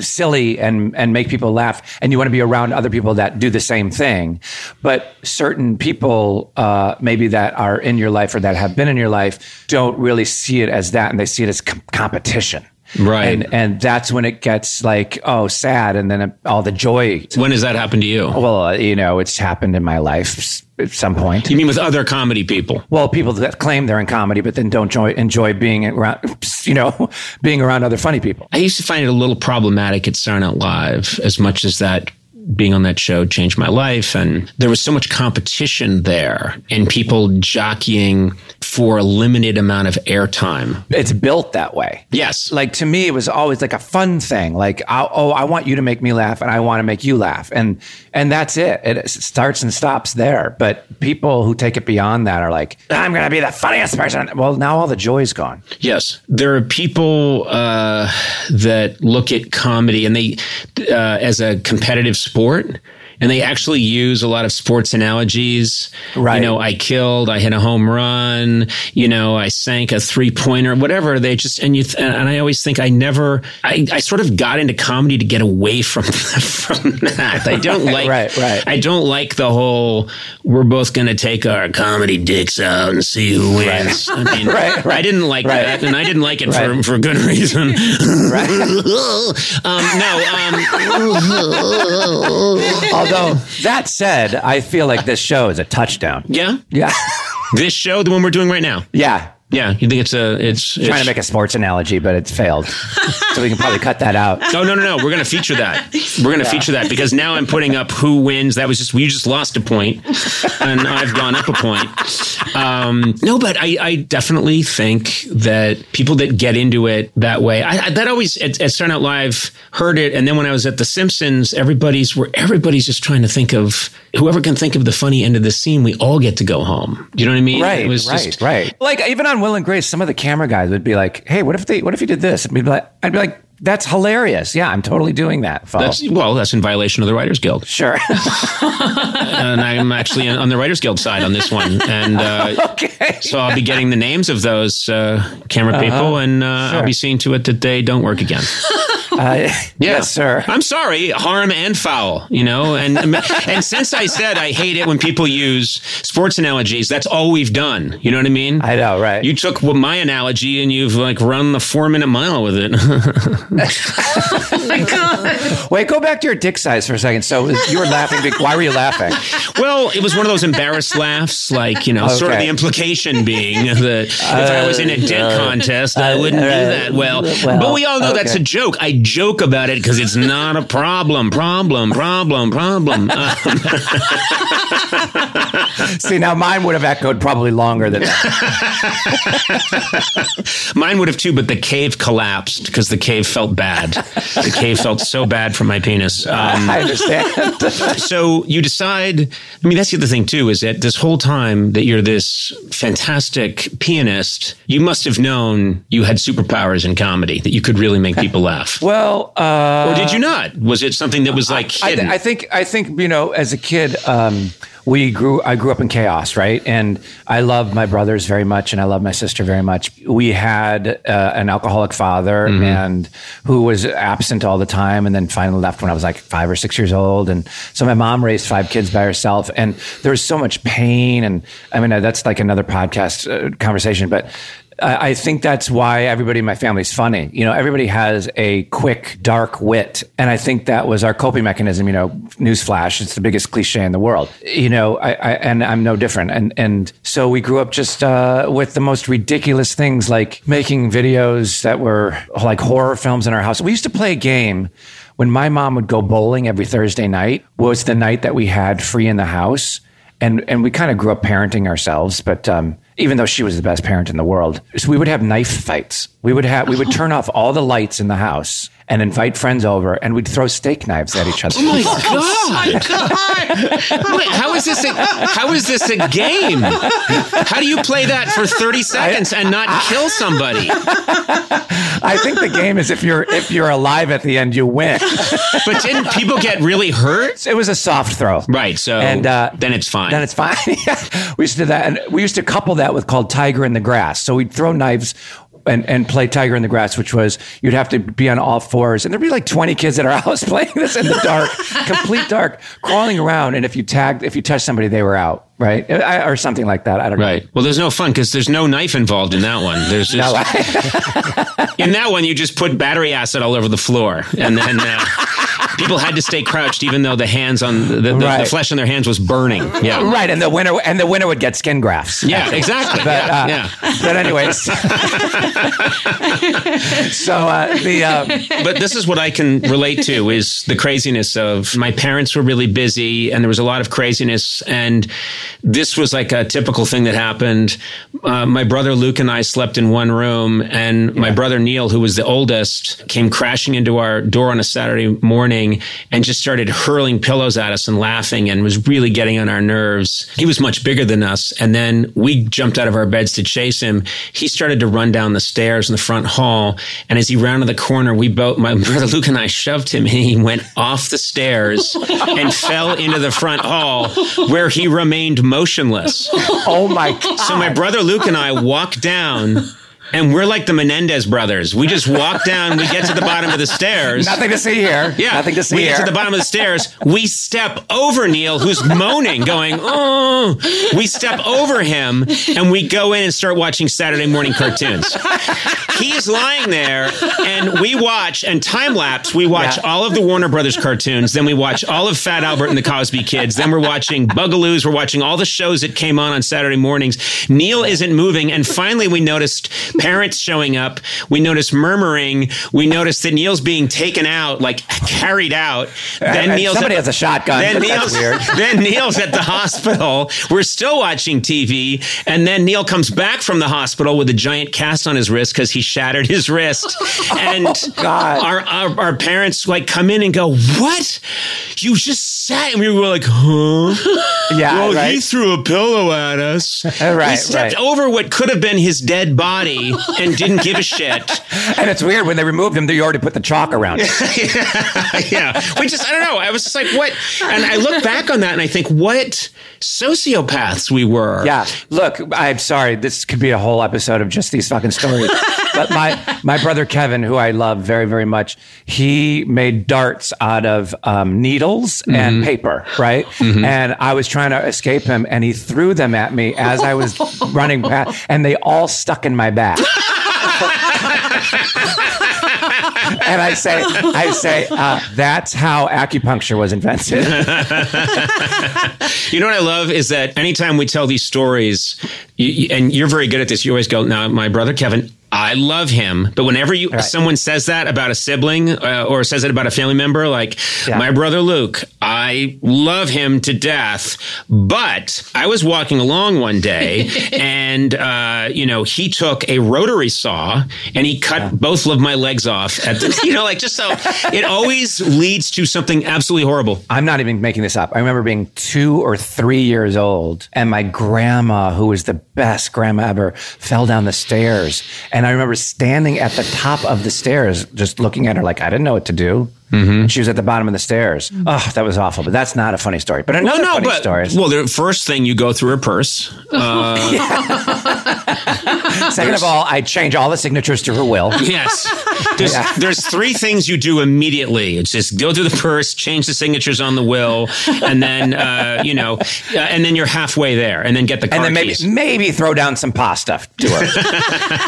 silly and and make people laugh, and you want to be around other people that do the same thing. But certain people uh, maybe that are in your life or that have been in your life don't really see it as that, and they see it as com- competition. Right. And, and that's when it gets like, oh, sad. And then all the joy. When has that happened to you? Well, you know, it's happened in my life at some point. You mean with other comedy people? Well, people that claim they're in comedy, but then don't enjoy, enjoy being around, you know, being around other funny people. I used to find it a little problematic at Saturday Night Live, as much as that being on that show changed my life. And there was so much competition there and people jockeying for a limited amount of airtime. It's built that way. Yes. Like, to me, it was always like a fun thing. Like, oh, I want you to make me laugh and I want to make you laugh. And and that's it. It starts and stops there. But people who take it beyond that are like, I'm going to be the funniest person. Well, now all the joy's gone. Yes. There are people uh, that look at comedy and they uh, as a competitive sport. Sport, and they actually use a lot of sports analogies. Right. You know, I killed, I hit a home run, you know, I sank a three pointer, whatever. They just, and you, th- and I always think I never, I, I sort of got into comedy to get away from, from that. I don't like, right, right. I don't like the whole, we're both going to take our comedy dicks out and see who wins. Right. I mean, right, right. I didn't like right. that, and I didn't like it right. for, for good reason. Right. um, no, um, although, that said, I feel like this show is a touchdown. Yeah? Yeah. This show, the one we're doing right now? Yeah. Yeah. You think it's a... It's, it's trying to make a sports analogy, but it's failed. So we can probably cut that out. No, no, no, no. We're going to feature that. We're going to yeah. feature that because now I'm putting up who wins. That was just... You just lost a point, and I've gone up a point. Um, no, but I, I definitely think that people that get into it that way... I, I that always, at, at Saturday Night Live, heard it. And then when I was at The Simpsons, everybody's... Where everybody's just trying to think of... Whoever can think of the funny end of the scene, we all get to go home. You know what I mean? Right, it was right, just, right. Like, even on Will and Grace, some of the camera guys would be like, hey, what if they, what if you did this? And we'd be like, I'd be like, that's hilarious. Yeah, I'm totally doing that. That's, well, that's in violation of the Writers Guild. Sure. And I'm actually on the Writers Guild side on this one. And uh, okay. So I'll be getting the names of those uh, camera uh-huh. people, and uh, sure. I'll be seeing to it that they don't work again. Uh, yeah. Yes, sir. I'm sorry, harm and foul, you know, and and since I said I hate it when people use sports analogies, that's all we've done. You know what I mean? I know, right. You took my analogy and you've like run the four minute mile with it. Oh my God. Wait, go back to your dick size for a second. So you were laughing. Why were you laughing? Well, it was one of those embarrassed laughs, like, you know, okay. sort of the implication being that uh, if I was in a dick uh, contest, I wouldn't uh, do that well. well. But we all know okay. that's a joke. I joke about it because it's not a problem, problem, problem, problem. Um. See, now mine would have echoed probably longer than that. Mine would have too, but the cave collapsed because the cave felt bad. The cave felt so bad for my penis. Um, I understand. So you decide, I mean, that's the other thing too, is that this whole time that you're this fantastic pianist, you must have known you had superpowers in comedy, that you could really make people laugh. Well, uh, or did you not? Was it something that was like hidden? I, th- I think, I think, you know, as a kid, um, we grew, I grew up in chaos, right? And I love my brothers very much, and I love my sister very much. We had uh, an alcoholic father, mm-hmm. and who was absent all the time, and then finally left when I was like five or six years old. And so my mom raised five kids by herself, and there was so much pain. And I mean, that's like another podcast uh, conversation, but I think that's why everybody in my family is funny. You know, everybody has a quick, dark wit. And I think that was our coping mechanism. You know, newsflash, it's the biggest cliche in the world. You know, I, I and I'm no different. And and so we grew up just uh, with the most ridiculous things, like making videos that were like horror films in our house. We used to play a game. When my mom would go bowling every Thursday night, was the night that we had free in the house. And and we kind of grew up parenting ourselves, but um, even though she was the best parent in the world, so we would have knife fights. We would have we would turn off all the lights in the house and invite friends over, and we'd throw steak knives at each other. Oh my God! Oh my God. Wait, how is this? A, how is this a game? How do you play that for thirty seconds I, and not I, kill somebody? I think the game is if you're if you're alive at the end, you win. But didn't people get really hurt? It was a soft throw, right? So and uh, then it's fine. Then it's fine. We used to do that, and we used to couple that with called Tiger in the Grass. So we'd throw knives. And, and play Tiger in the Grass, which was you'd have to be on all fours. And there'd be like twenty kids at our house playing this in the dark, complete dark, crawling around. And if you tagged, if you touched somebody, they were out. Right. I, or something like that. I don't right. know. Right. Well, there's no fun because there's no knife involved in that one. There's just in that one, you just put battery acid all over the floor. And then uh, people had to stay crouched, even though the hands on the, the, right. the flesh on their hands was burning. Yeah. Right. And the winner and the winner would get skin grafts. Yeah, exactly. But, yeah. Uh, yeah. But anyways. so uh, the. Uh, but this is what I can relate to is the craziness of my parents were really busy and there was a lot of craziness and. This was like a typical thing that happened. Uh, my brother Luke and I slept in one room, and yeah. my brother Neil, who was the oldest, came crashing into our door on a Saturday morning and just started hurling pillows at us and laughing and was really getting on our nerves. He was much bigger than us. And then we jumped out of our beds to chase him. He started to run down the stairs in the front hall. And as he rounded the corner, we both, my brother Luke and I shoved him, and he went off the stairs and fell into the front hall where he remained motionless. Oh my God. So my brother Luke and I walked down and we're like the Menendez brothers. We just walk down, we get to the bottom of the stairs. Nothing to see here. Yeah. Nothing to see we here. We get to the bottom of the stairs. We step over Neil, who's moaning, going, oh. We step over him and we go in and start watching Saturday morning cartoons. He's lying there and we watch and time lapse. We watch yeah. all of the Warner Brothers cartoons. Then we watch all of Fat Albert and the Cosby Kids. Then we're watching Bugaloos. We're watching all the shows that came on on Saturday mornings. Neil isn't moving. And finally we noticed parents showing up. We noticed murmuring. We noticed that Neil's being taken out, like carried out. Then Neil's somebody at, has a shotgun. Then Neil's, weird. Then Neil's at the hospital. We're still watching T V. And then Neil comes back from the hospital with a giant cast on his wrist because he shattered his wrist. And oh, God. Our, our our parents like come in and go, what? You just sat. And we were like, huh? Yeah. Well, right. He threw a pillow at us. right, he stepped right. over what could have been his dead body. And didn't give a shit. And it's weird when they removed him, they already put the chalk around it. yeah. yeah. We just, I don't know. I was just like, what? And I look back on that and I think, what sociopaths we were. Yeah. Look, I'm sorry. This could be a whole episode of just these fucking stories. But my, my brother, Kevin, who I love very, very much, he made darts out of um, needles mm-hmm. and paper, right? Mm-hmm. And I was trying to escape him and he threw them at me as I was running past and they all stuck in my back. And I say, I say, uh, that's how acupuncture was invented. You know what I love is that anytime we tell these stories, you, and you're very good at this, you always go, now, my brother, Kevin, I love him. But whenever you right. someone says that about a sibling uh, or says it about a family member, like yeah. my brother Luke, I love him to death. But I was walking along one day and, uh, you know, he took a rotary saw and he cut yeah. both of my legs off. At the, you know, like just so it always leads to something absolutely horrible. I'm not even making this up. I remember being two or three years old and my grandma, who was the best grandma ever, fell down the stairs. And I remember standing at the top of the stairs, just looking at her like, I didn't know what to do. Mm-hmm. She was at the bottom of the stairs. Oh, that was awful. But that's not a funny story. But another no, no, funny but, story. Is, well, the first thing you go through her purse. Uh, yeah. Second of all, I change all the signatures to her will. Yes. There's, yeah. there's three things you do immediately. It's just go through the purse, change the signatures on the will, and then uh, you know, uh, and then you're halfway there, and then get the car and then maybe keys. maybe throw down some pasta to her.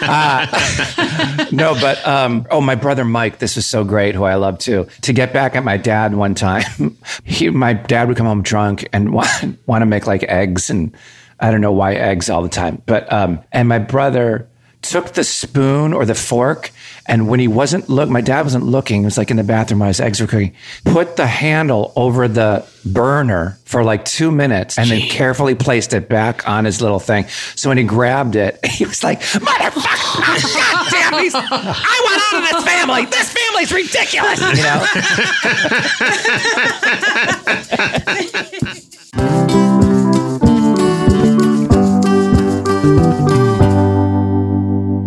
uh, no, but um, oh, my brother Mike, this is so great, who I love too. To get back at my dad one time, he, my dad would come home drunk and want, want to make like eggs. And I don't know why eggs all the time. But um, and my brother took the spoon or the fork And when he wasn't look, my dad wasn't looking. It was like in the bathroom. I was eggs were cooking. Put the handle over the burner for like two minutes, and Gee. then carefully placed it back on his little thing. So when he grabbed it, he was like, "Motherfucker! God damn these! I want out of this family. This family's ridiculous." You know.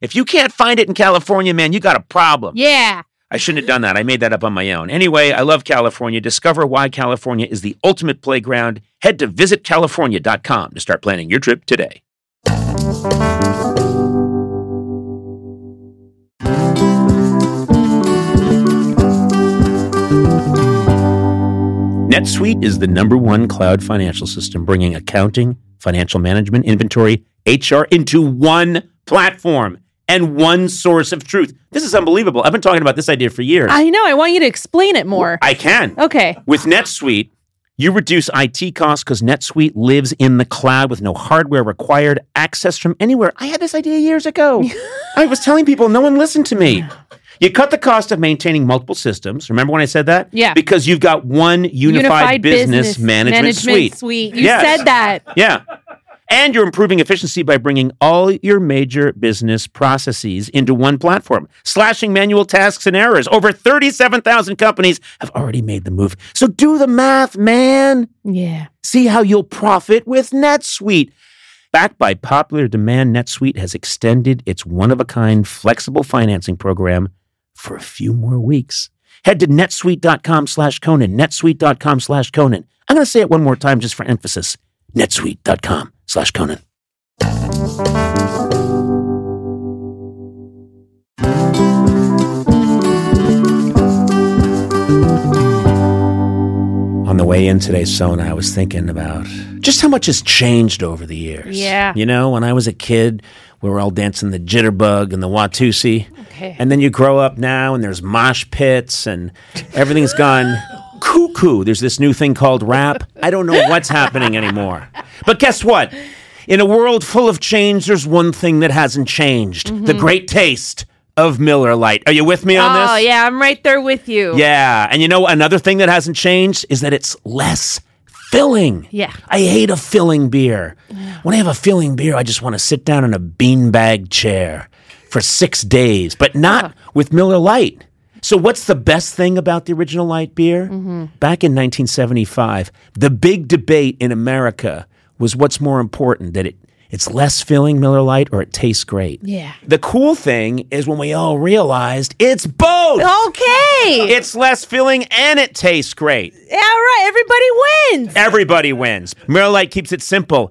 if you can't find it in California, man, you got a problem. Yeah. I shouldn't have done that. I made that up on my own. Anyway, I love California. Discover why California is the ultimate playground. Head to visit california dot com to start planning your trip today. NetSuite is the number one cloud financial system, bringing accounting, financial management, inventory, H R into one platform and one source of truth. This is unbelievable. I've been talking about this idea for years. I know. I want you to explain it more. I can. Okay. With NetSuite, you reduce I T costs because NetSuite lives in the cloud with no hardware required, access from anywhere. I had this idea years ago. I was telling people, no one listened to me. You cut the cost of maintaining multiple systems. Remember when I said that? Yeah. Because you've got one unified, unified business, business management, management suite. suite. You yes. said that. Yeah. And you're improving efficiency by bringing all your major business processes into one platform, slashing manual tasks and errors. Over thirty-seven thousand companies have already made the move. So do the math, man. Yeah. See how you'll profit with NetSuite. Backed by popular demand, NetSuite has extended its one-of-a-kind flexible financing program for a few more weeks. Head to netsuite.com slash Conan, netsuite.com slash Conan. I'm going to say it one more time just for emphasis. netsuite.com slash Conan. On the way in today, Sona, I was thinking about just how much has changed over the years. Yeah. You know, when I was a kid, we were all dancing the jitterbug and the Watusi. Okay. And then you grow up now and there's mosh pits and everything's gone cuckoo. There's this new thing called rap. I don't know what's happening anymore. But guess what? In a world full of change, there's one thing that hasn't changed. Mm-hmm. The great taste of Miller Lite. Are you with me on this? Oh, yeah. I'm right there with you. Yeah. And you know, another thing that hasn't changed is that it's less filling. Yeah. I hate a filling beer. Yeah. When I have a filling beer, I just want to sit down in a beanbag chair for six days, but not oh. with Miller Lite. So what's the best thing about the original light beer? Mm-hmm. Back in nineteen seventy-five, the big debate in America was what's more important, that it it's less filling, Miller Lite, or it tastes great. Yeah. The cool thing is when we all realized it's both. Okay. It's less filling and it tastes great. All right. Everybody wins. Everybody wins. Miller Lite keeps it simple.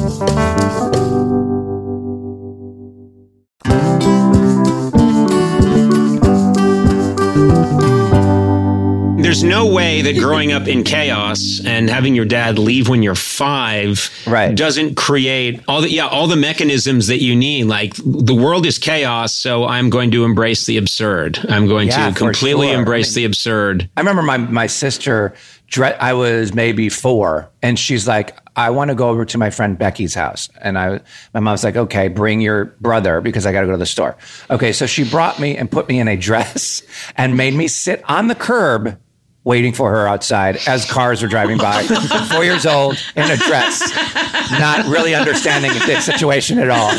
There's no way that growing up in chaos and having your dad leave when you're five right. doesn't create all the yeah all the mechanisms that you need. Like, the world is chaos, so I'm going to embrace the absurd. I'm going yeah, to completely sure. embrace I mean, the absurd. I remember my my sister. I was maybe four, and she's like, I want to go over to my friend Becky's house. And I, my mom's like, okay, bring your brother because I got to go to the store. Okay. So she brought me and put me in a dress and made me sit on the curb waiting for her outside as cars were driving by, four years old in a dress, not really understanding the situation at all.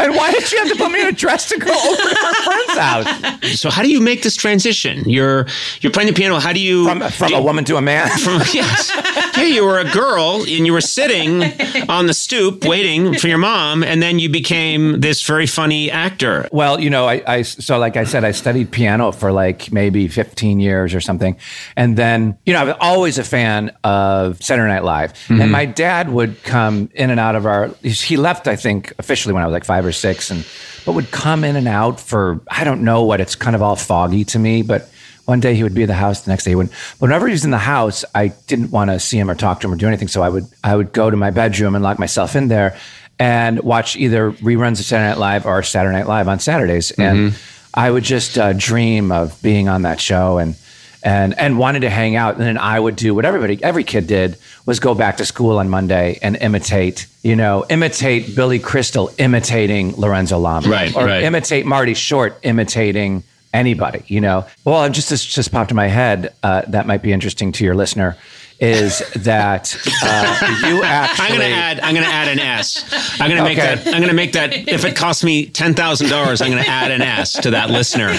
And why did she have to put me in a dress to go over to her friend's house? So how do you make this transition? You're you're playing the piano. How do you... From, from do you, a woman to a man? From, yes. Here you were a girl and you were sitting on the stoop waiting for your mom, and then you became this very funny actor. Well, you know, I, I so like I said, I studied piano for like maybe fifteen years or something. And then, you know, I was always a fan of Saturday Night Live. Mm-hmm. And my dad would come in and out of our... He left, I think, officially when I was like five or six, and but would come in and out for, I don't know what, it's kind of all foggy to me, but... One day he would be in the house, the next day he wouldn't. But whenever he was in the house, I didn't want to see him or talk to him or do anything. So I would I would go to my bedroom and lock myself in there and watch either reruns of Saturday Night Live or Saturday Night Live on Saturdays. Mm-hmm. And I would just uh, dream of being on that show and and and wanted to hang out. And then I would do what everybody, every kid did, was go back to school on Monday and imitate, you know, imitate Billy Crystal imitating Lorenzo Lamas. Right, or right. imitate Marty Short imitating... anybody, you know. Well, just this just popped in my head. Uh, that might be interesting to your listener. Is that uh, you actually? I'm gonna add. I'm gonna add an S. I'm gonna okay. make that. I'm gonna make that. If it costs me ten thousand dollars, I'm gonna add an S to that listener.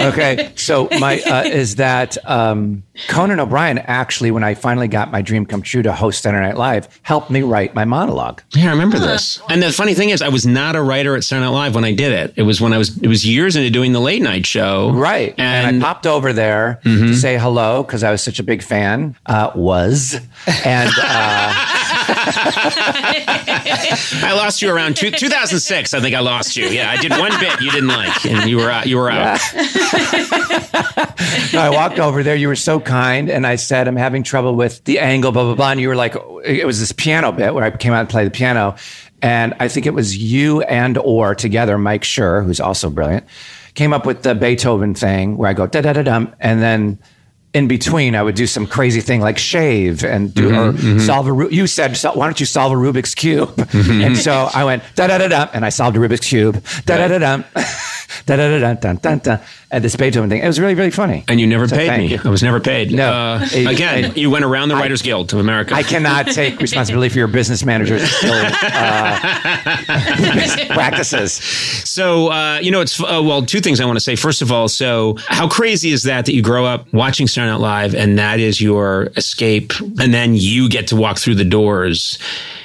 Okay. So my uh, is that um, Conan O'Brien actually, when I finally got my dream come true to host Saturday Night Live, helped me write my monologue. Yeah, I remember this. And the funny thing is, I was not a writer at Saturday Night Live when I did it. It was when I was. It was years into doing the late night show. Right. And, and I popped over there mm-hmm. to say hello because I was such a big fan. Uh, was And uh, I lost you around two, two thousand six. I think I lost you. Yeah, I did one bit you didn't like, and you were out. You were out. Yeah. No, I walked over there. You were so kind, and I said, "I'm having trouble with the angle, blah blah blah." And you were like, "It was this piano bit where I came out and played the piano." And I think it was you and or together, Mike Schur, who's also brilliant, came up with the Beethoven thing where I go da da da dum, and then. In between, I would do some crazy thing like shave and do mm-hmm, or mm-hmm. solve a. Ru- you said, so, "Why don't you solve a Rubik's cube?" Mm-hmm. And so I went da da da da, and I solved a Rubik's cube. Da da da da, da da da da da da. At this Beethoven thing, it was really really funny. And you never so paid me. You. I was never paid. No, uh, it, again, it, you went around the I, Writers Guild of America. I cannot take responsibility for your business manager's uh, practices. So uh, you know, it's uh, well, two things I want to say. First of all, so how crazy is that that you grow up watching Saturday Night Live, and that is your escape. And then you get to walk through the doors.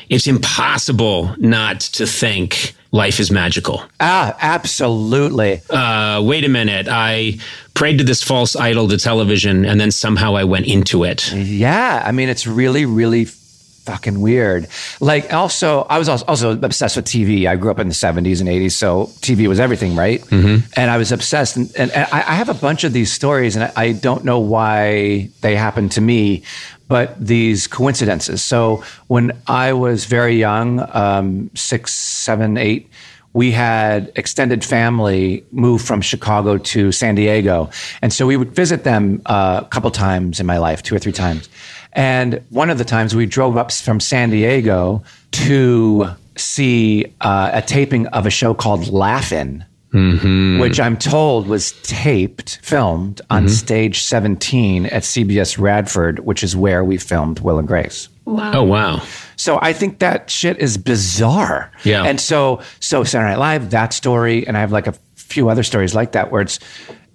It's impossible not to think life is magical. Ah, absolutely. Uh, wait a minute. I prayed to this false idol to television, and then somehow I went into it. Yeah. I mean, it's really, really fucking weird. Like also, I was also obsessed with T V. I grew up in the seventies and eighties, so T V was everything, right? Mm-hmm. And I was obsessed. And, and, and I have a bunch of these stories, and I don't know why they happened to me, but these coincidences. So when I was very young, um, six, seven, eight, we had extended family move from Chicago to San Diego. And so we would visit them uh, a couple times in my life, two or three times. And one of the times we drove up from San Diego to see uh, a taping of a show called Laugh-In, mm-hmm. which I'm told was taped, filmed on mm-hmm. stage seventeen at C B S Radford, which is where we filmed Will and Grace. Wow. Oh, wow. So I think that shit is bizarre. Yeah. And so, so Saturday Night Live, that story, and I have like a few other stories like that where it's,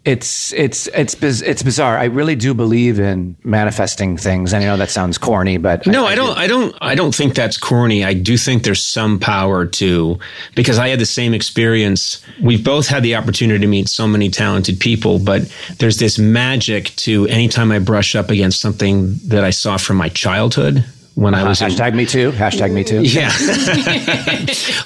It's it's it's biz- it's bizarre. I really do believe in manifesting things. I know that sounds corny, but no, I, I, I don't. Do. I don't. I don't think that's corny. I do think there's some power to, because I had the same experience. We've both had the opportunity to meet so many talented people, but there's this magic to anytime I brush up against something that I saw from my childhood. When uh, I was hashtag in, me too, hashtag me too. Yeah,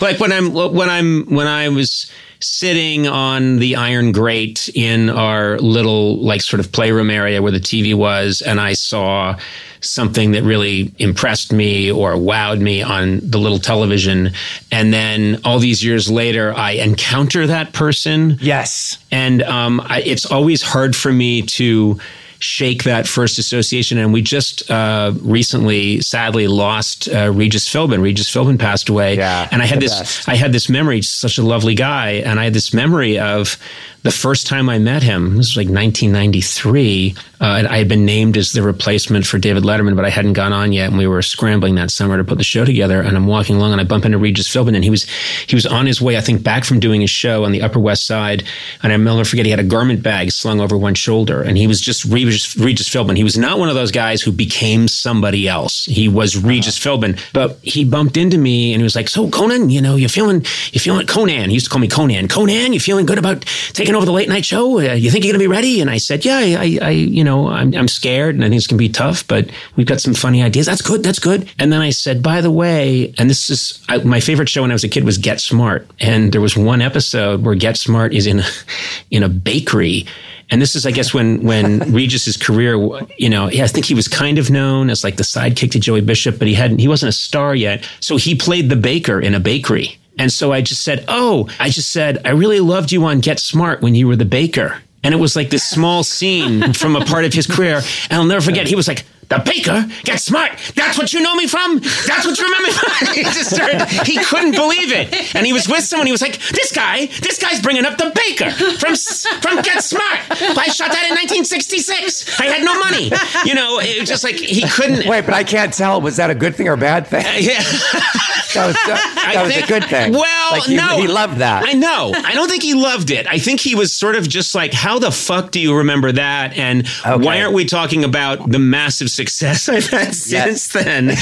like when I'm when I'm when I was sitting on the iron grate in our little like sort of playroom area where the T V was, and I saw something that really impressed me or wowed me on the little television, and then all these years later, I encounter that person. Yes, and um, I, it's always hard for me to shake that first association. And we just uh, recently, sadly, lost uh, Regis Philbin. Regis Philbin passed away. Yeah, and I had this best. I had this memory, such a lovely guy. And I had this memory of the first time I met him. This was like nineteen ninety-three. Uh, and I had been named as the replacement for David Letterman, but I hadn't gone on yet. And we were scrambling that summer to put the show together. And I'm walking along and I bump into Regis Philbin. And he was he was on his way, I think, back from doing his show on the Upper West Side. And I'll never forget, he had a garment bag slung over one shoulder. And he was just Regis, Regis Philbin. He was not one of those guys who became somebody else. He was Regis uh-huh. Philbin. But he bumped into me and he was like, so Conan, you know, you're feeling, you're feeling Conan. He used to call me Conan. Conan, you feeling good about taking over the late night show? Uh, you think you're going to be ready? And I said, yeah, I, I you know, I'm, I'm scared and I think it's going to be tough, but we've got some funny ideas. That's good. That's good. And then I said, by the way, and this is I, my favorite show when I was a kid was Get Smart. And there was one episode where Get Smart is in a, in a bakery. And this is, I guess, when when Regis's career, you know, yeah, I think he was kind of known as like the sidekick to Joey Bishop, but he hadn't, he wasn't a star yet. So he played the baker in a bakery. And so I just said, oh, I just said, I really loved you on Get Smart when you were the baker. And it was like this small scene from a part of his career. And I'll never forget, he was like, the baker, Get Smart. That's what you know me from. That's what you remember me from. He just started, he couldn't believe it. And he was with someone. He was like, this guy, this guy's bringing up the baker from, from Get Smart. I shot that in nineteen sixty-six. I had no money. You know, it was just like, he couldn't. Wait, but I can't tell. Was that a good thing or a bad thing? Uh, yeah. That was, that I was think, a good thing. Well, like he, no. He loved that. I know. I don't think he loved it. I think he was sort of just like, how the fuck do you remember that? And okay. why aren't we talking about the massive success I've had since yes. then?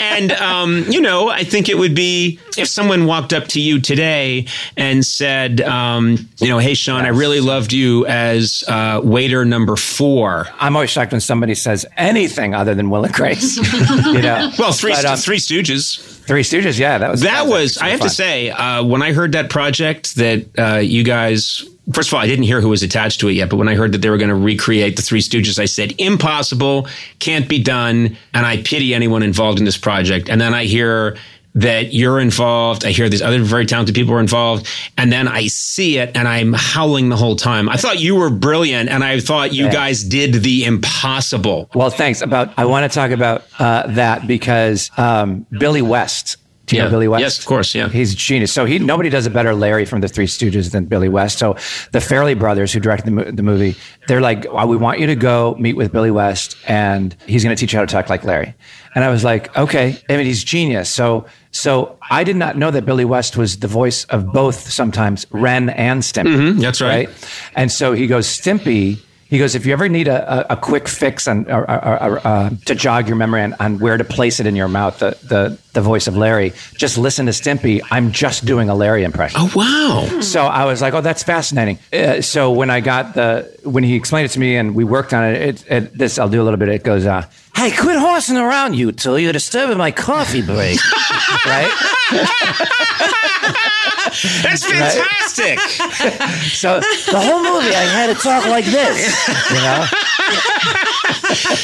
And, um, you know, I think it would be if someone walked up to you today and said, um, you know, hey, Sean, yes. I really loved you as uh, waiter number four. I'm always shocked when somebody says anything other than Will and Grace. You know? Well, three, but, um, Three Stooges. Three Stooges, yeah. That was, that that was, was I have fun. to say, uh, when I heard that project that uh, you guys... First of all, I didn't hear who was attached to it yet, but when I heard that they were going to recreate the Three Stooges, I said, impossible, can't be done, and I pity anyone involved in this project. And then I hear that you're involved. I hear these other very talented people are involved. And then I see it and I'm howling the whole time. I thought you were brilliant and I thought you yeah. guys did the impossible. Well, thanks. About I want to talk about uh, that because um, Billy West... Do you yeah. know Billy West? Yes, of course, yeah. He's a genius. So he nobody does a better Larry from the Three Stooges than Billy West. So the Farrelly brothers who directed the, the movie, they're like, well, we want you to go meet with Billy West and he's going to teach you how to talk like Larry. And I was like, okay. I mean, he's genius. So so I did not know that Billy West was the voice of both sometimes Ren and Stimpy. Mm-hmm, that's right. right. And so he goes, Stimpy... He goes, if you ever need a, a, a quick fix on, or, or, or, uh, to jog your memory on, on where to place it in your mouth, the, the the voice of Larry, just listen to Stimpy. I'm just doing a Larry impression. Oh, wow. So I was like, oh, that's fascinating. Uh, so when I got the, when he explained it to me and we worked on it, it, it this, I'll do a little bit. It goes, uh, hey, quit horsing around, you two. You're disturbing my coffee break. Right? That's fantastic. Right? So the whole movie, I had to talk like this. You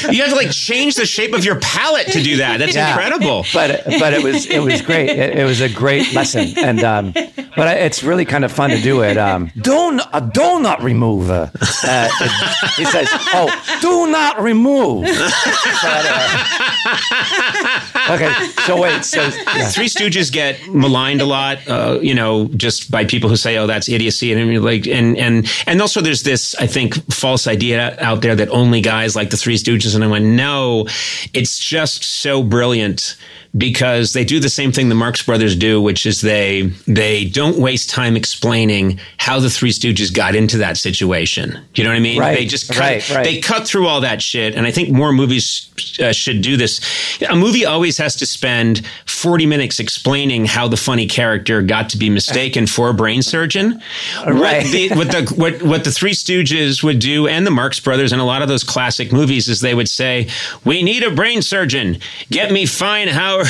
know, you have to like change the shape of your palate to do that. That's yeah. incredible. But but it was it was great. It, it was a great lesson. And um, but I, it's really kind of fun to do it. Um, do a donut remover. Uh, it, he says, "Oh, do not remove." But, uh, okay. So wait. So yeah. Three Stooges get maligned a lot. Uh, you know. Just by people who say, "Oh, that's idiocy," and you're like, and and and also there's this, I think, false idea out there that only guys like the Three Stooges. And I went, no, it's just so brilliant because they do the same thing the Marx Brothers do, which is they they don't waste time explaining how the Three Stooges got into that situation. You know what I mean? Right, they just cut, right, right. they cut through all that shit. And I think more movies uh, should do this. A movie always has to spend forty minutes explaining how the funny character got to be mistaken. Mistaken for a brain surgeon. Right. What the, what, the, what, what the Three Stooges would do, and the Marx Brothers, and a lot of those classic movies, is they would say, "We need a brain surgeon. Get me Fine Howard.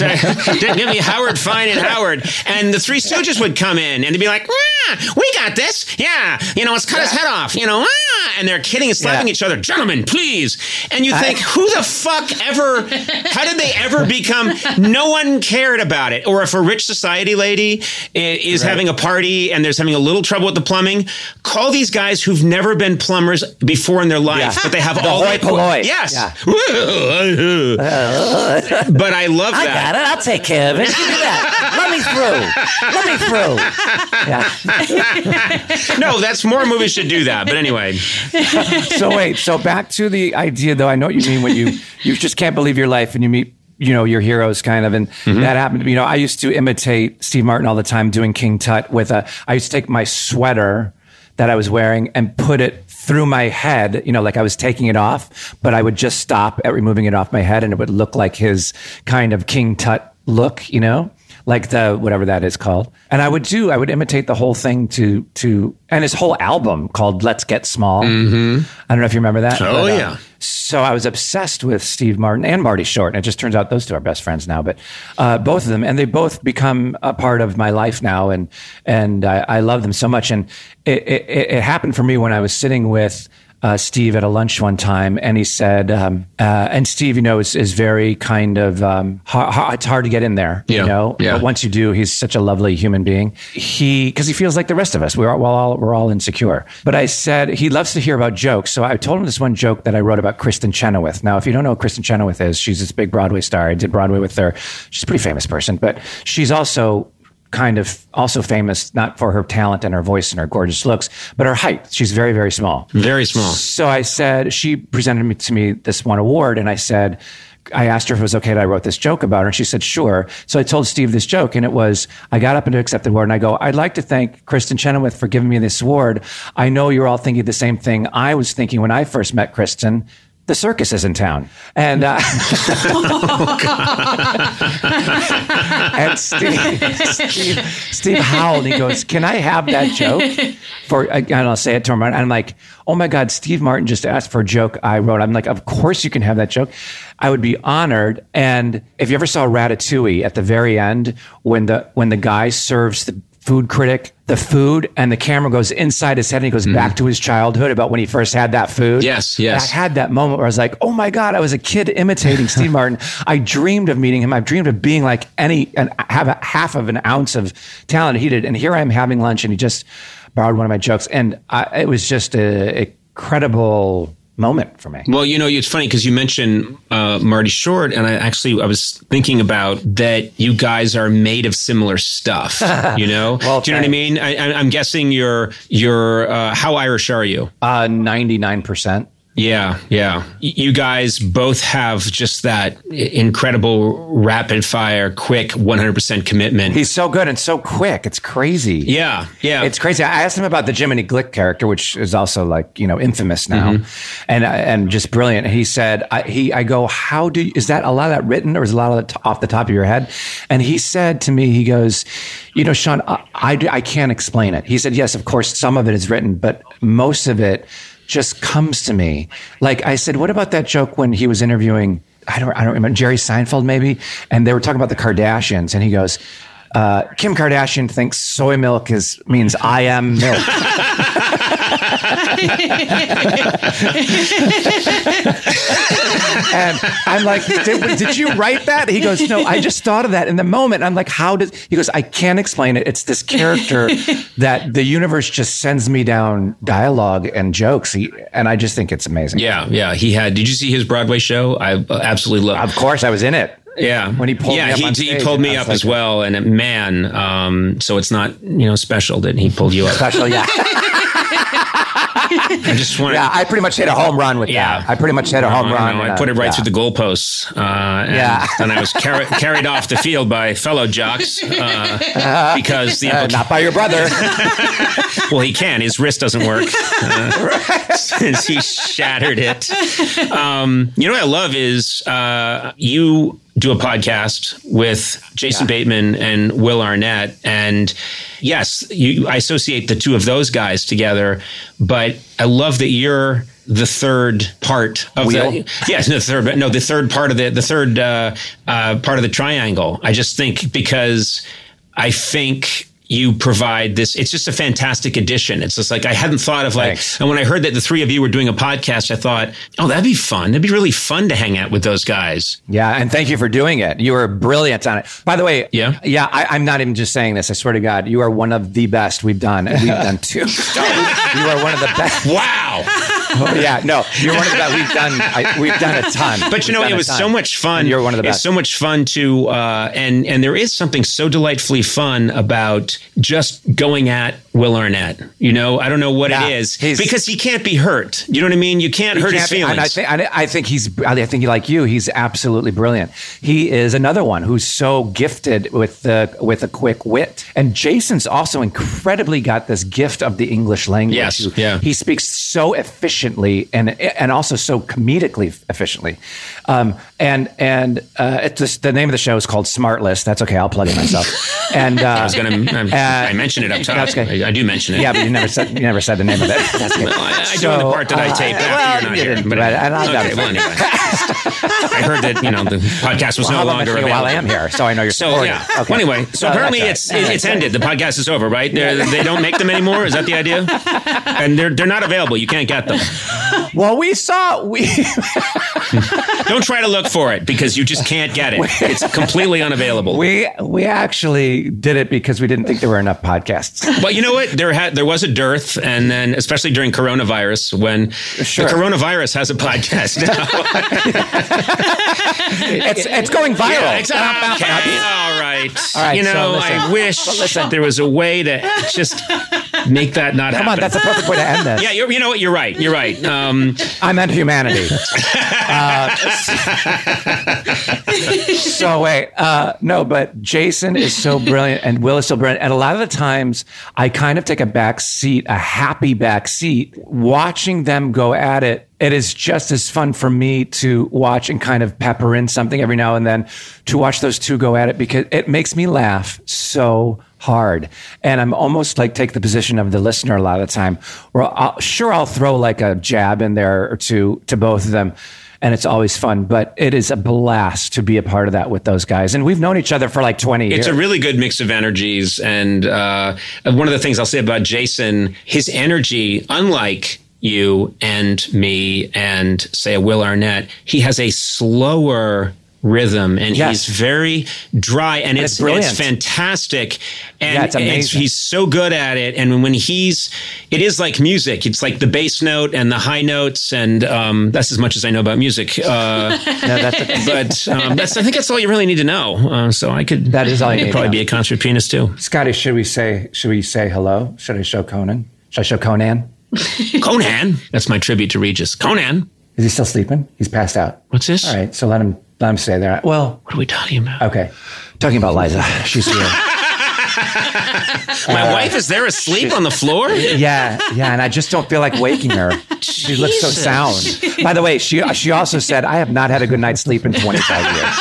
Get me Howard Fine and Howard." And the Three Stooges would come in and they'd be like, "Ah, we got this. Yeah, you know, let's cut his head off. You know, ah, ah, and they're kidding and slapping yeah. each other. Gentlemen, please. And you think, I, who the fuck ever, how did they ever become, no one cared about it. Or if a rich society lady is right. having a party and there's having a little trouble with the plumbing, call these guys who've never been plumbers before in their life, yeah. but they have the all that. Like, yes. Yeah. But I love I that. I got it. I'll take care of it. Give me that. Let me through. Let me through. Yeah. No, that's more movies should do that. But anyway. So wait, so back to the idea though. I know what you mean when you, you just can't believe your life and you meet, you know, your heroes kind of. And mm-hmm. that happened to me. You know, I used to imitate Steve Martin all the time doing King Tut with a, I used to take my sweater that I was wearing and put it through my head, you know, like I was taking it off, but I would just stop at removing it off my head and it would look like his kind of King Tut look, you know, like the, whatever that is called. And I would do, I would imitate the whole thing to, to, and his whole album called Let's Get Small. Mm-hmm. I don't know if you remember that. Oh, but, uh, yeah. So I was obsessed with Steve Martin and Marty Short. And it just turns out those two are best friends now, but uh, both of them. And they both become a part of my life now. And and I, I love them so much. And it, it, it happened for me when I was sitting with uh, Steve at a lunch one time. And he said, um, uh, and Steve, you know, is, is very kind of, um, ha- ha- it's hard to get in there, yeah. you know, yeah. but once you do, he's such a lovely human being. He, because he feels like the rest of us, we're all, we're all, we're all insecure. But I said, he loves to hear about jokes. So I told him this one joke that I wrote about Kristen Chenoweth. Now, if you don't know who Kristen Chenoweth is, she's this big Broadway star. I did Broadway with her. She's a pretty famous person, but she's also kind of also famous, not for her talent and her voice and her gorgeous looks, but her height. She's very, very small. Very small. So I said, she presented me to me this one award. And I said, I asked her if it was okay that I wrote this joke about her. And she said, sure. So I told Steve this joke and it was, I got up and accepted the award and I go, I'd like to thank Kristen Chenoweth for giving me this award. I know you're all thinking the same thing I was thinking when I first met Kristen. The circus is in town. And uh, oh, and Steve, Steve, Steve howled. He goes, can I have that joke? For and I'll say it to him. And I'm like, oh my God, Steve Martin just asked for a joke I wrote. I'm like, of course you can have that joke. I would be honored. And if you ever saw Ratatouille at the very end, when the when the guy serves the food critic the food and the camera goes inside his head and he goes mm. back to his childhood about when he first had that food. Yes, yes. And I had that moment where I was like, oh my God, I was a kid imitating Steve Martin. I dreamed of meeting him. I've dreamed of being like any, and have a half of an ounce of talent he did. And here I am having lunch and he just borrowed one of my jokes. And I, it was just a, a incredible moment for me. Well, you know, it's funny because you mentioned uh, Marty Short, and I actually I was thinking about that. You guys are made of similar stuff, you know. Well, do you know thanks. What I mean? I, I'm guessing you're you're uh, how Irish are you? ninety-nine percent Yeah, yeah. You guys both have just that incredible rapid fire, quick, one hundred percent commitment. He's so good and so quick. It's crazy. Yeah, yeah. It's crazy. I asked him about the Jiminy Glick character, which is also like, you know, infamous now mm-hmm. and and just brilliant. He said, I, he, I go, how do you, is that a lot of that written or is a lot of that off the top of your head? And he said to me, he goes, you know, Sean, I, I, I can't explain it. He said, yes, of course, some of it is written, but most of it just comes to me. Like I said, what about that joke when he was interviewing, I don't I don't remember, Jerry Seinfeld maybe, and they were talking about the Kardashians and he goes, uh, Kim Kardashian thinks soy milk is means I am milk. And I'm like, did, did you write that? He goes, no, I just thought of that in the moment. I'm like, how does, he goes, I can't explain it. It's this character that the universe just sends me down dialogue and jokes. He, and I just think it's amazing. Yeah. Yeah. He had, did you see his Broadway show? I absolutely loved it. Of course I was in it. Yeah. When he pulled yeah, me up. Yeah, he, he pulled me up like, as well. And man, um, so it's not, you know, special that he pulled you up. Special, yeah. I just wanted, yeah, I pretty much hit a home run with yeah. that. I pretty much hit a home no, run. No, I put it right yeah. through the goalposts. Uh, and yeah. Then I was car- carried off the field by fellow jocks uh, uh, because the uh, implica- not by your brother. Well, he can. His wrist doesn't work uh, right. since he shattered it. Um, you know what I love is uh, you do a podcast with Jason yeah. Bateman and Will Arnett. And yes, you, I associate the two of those guys together, but I love that you're the third part of Wheel? the yes, no, the third, no, the third part of the, the third uh, uh, part of the triangle. I just think because I think you provide this. It's just a fantastic addition. It's just like, I hadn't thought of like, Thanks. And when I heard that the three of you were doing a podcast, I thought, oh, that'd be fun. That'd be really fun to hang out with those guys. Yeah. And thank you for doing it. You were brilliant on it. By the way, yeah, yeah, I, I'm not even just saying this. I swear to God, you are one of the best we've done. And we've done two. You are one of the best. Wow. Oh, yeah. No, you're one of the best. We've done, I, we've done a ton. But you we've know, it was so much fun. And you're one of the best. It's so much fun to, uh, and, and there is something so delightfully fun about just going at Will Arnett. You know, I don't know what yeah, it is because he can't be hurt. You know what I mean? You can't hurt can't his feelings. Be, and I think, I, I think he's, I think like you, he's absolutely brilliant. He is another one who's so gifted with the, with a quick wit. And Jason's also incredibly got this gift of the English language. Yes, who, yeah. He speaks so efficiently and, and also so comedically efficiently. Um, and, and, uh, it's just, the name of the show is called Smartless. That's okay. I'll plug it myself. And, uh, I was going to, Uh, I mentioned it up top. That's okay. I, I do mention it. Yeah, but you never said you never said the name of it. That's okay. Well, I, I so, do the part that uh, I tape uh, after well, you're not here. But I, I, okay, it. Well, anyway. I heard that you know the podcast was well, no longer available. While I am here, so I know you're supporting. So yeah. Okay. Well, anyway, so, so apparently right. it's it's ended. The podcast is over, right? Yeah. They don't make them anymore. Is that the idea? And they're they're not available. You can't get them. Well, we saw we. Don't try to look for it because you just can't get it. It's completely unavailable. We we actually did it because we didn't think there were enough podcasts. Well, you know what? There had there was a dearth, and then especially during coronavirus, when sure. the coronavirus has a podcast now. it's it's going viral. Yeah, it's, okay, all right. All right. You know, so listen, I wish listen. there was a way to just make that not Come happen. Come on, that's the perfect way to end this. Yeah, you're, you know what? You're right. You're right. Um, I meant humanity. uh, so wait, uh, no, but Jason is so brilliant, and Will is so brilliant, and a lot of the times I kind of take a back seat, a happy back seat, watching them go at it. It is just as fun for me to watch and kind of pepper in something every now and then to watch those two go at it because it makes me laugh so hard. And I'm almost like take the position of the listener a lot of the time where I'll, sure I'll throw like a jab in there or two to both of them. And it's always fun, but it is a blast to be a part of that with those guys. And we've known each other for like twenty years. It's a really good mix of energies. And uh, one of the things I'll say about Jason, his energy, unlike you and me and say a Will Arnett, he has a slower rhythm and yes. he's very dry and, and it's, it's brilliant. It's fantastic. And, yeah, it's and it's, he's so good at it. And when he's, it is like music. It's like the bass note and the high notes. And um, that's as much as I know about music. Uh, no, that's a, but um, that's, I think that's all you really need to know. Uh, so I could, that is all you need probably to know. Be a concert pianist too. Scotty, should we say, should we say hello? Should I show Conan? Should I show Conan? Conan. That's my tribute to Regis. Conan. Is he still sleeping? He's passed out. What's this? All right. So let him. Let him stay there. Well, what are we talking about? Okay. Talking about Liza. She's here. My uh, wife is there asleep on the floor? Yeah. Yeah. And I just don't feel like waking her. She Jesus. Looks so sound. By the way, she she also said, I have not had a good night's sleep in twenty-five years.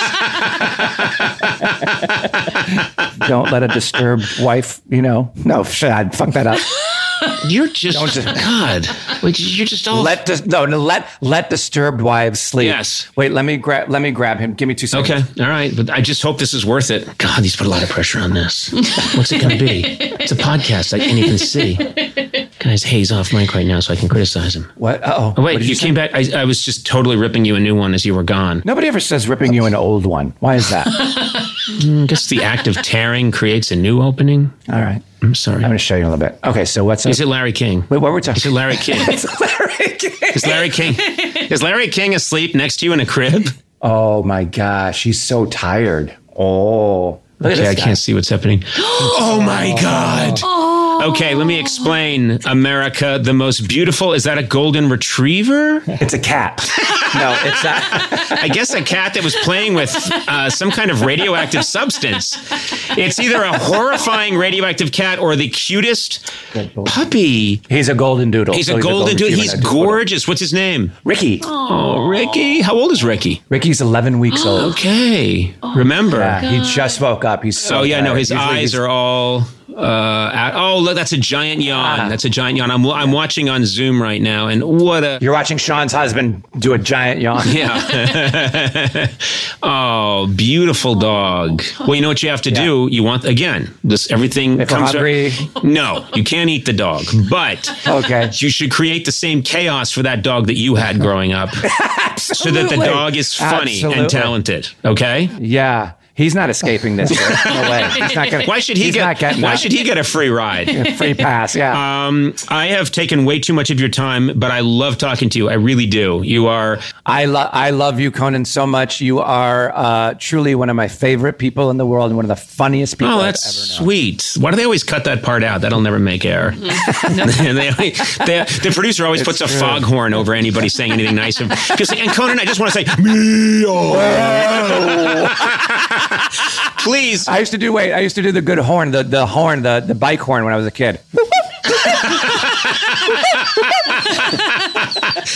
Don't let a disturbed wife, you know. No, shit, I'd fuck that up. You're just, just God. Wait, you're just all let dis- no, no let let disturbed wives sleep. Yes. Wait, let me grab let me grab him. Give me two seconds. Okay, all right. But I just hope this is worth it. God, he's put a lot of pressure on this. What's it gonna be? It's a podcast. I can't even see. Guys, Hayes off mic right now so I can criticize him. What? Uh-oh. Oh, wait, what you, you came back. I, I was just totally ripping you a new one as you were gone. Nobody ever says ripping you an old one. Why is that? I guess the act of tearing creates a new opening. All right. I'm sorry. I'm going to show you in a little bit. Okay, so what's up? Is it Larry King? Wait, what were we talking about? Is it Larry King? It's Larry King. Is Larry King. Is Larry King asleep next to you in a crib? Oh, my gosh. He's so tired. Oh. Okay, I guy. Can't see what's happening. Oh, my God. Oh. Okay, let me explain. America, the most beautiful. Is that a golden retriever? It's a cat. No, it's not. I guess a cat that was playing with uh, some kind of radioactive substance. It's either a horrifying radioactive cat or the cutest puppy. He's a golden doodle. He's so a golden doodle. He's gorgeous. Doodle. What's his name? Ricky. Oh, Ricky. How old is Ricky? Ricky's eleven weeks old. Okay. Oh, remember. Yeah, he just woke up. He's so. Oh, yeah, tired. No, his Usually eyes are all. Uh, at, oh, look, that's a giant yawn. Uh, that's a giant yawn. I'm I'm watching on Zoom right now, and what a... You're watching Sean's husband do a giant yawn. Yeah. Oh, beautiful dog. Well, you know what you have to yeah. do? You want, again, this everything if comes... Hungry. Up, no, you can't eat the dog, but okay. you should create the same chaos for that dog that you had growing up so that the dog is funny Absolutely. and talented, okay? Yeah. He's not escaping this. No way. He's not gonna, why should he get? Why up. should he get a free ride? A free pass. Yeah. Um, I have taken way too much of your time, but I love talking to you. I really do. You are. I love. I love you, Conan, so much. You are uh, truly one of my favorite people in the world, and one of the funniest people. Oh, that's I've ever known. Sweet. Why do they always cut that part out? That'll never make air. Mm. they, they, the producer always it's puts true. a foghorn over anybody saying anything nice. Because and Conan, I just want to say, me. Please. I used to do, wait, I used to do the good horn, the, the horn, the, the bike horn when I was a kid.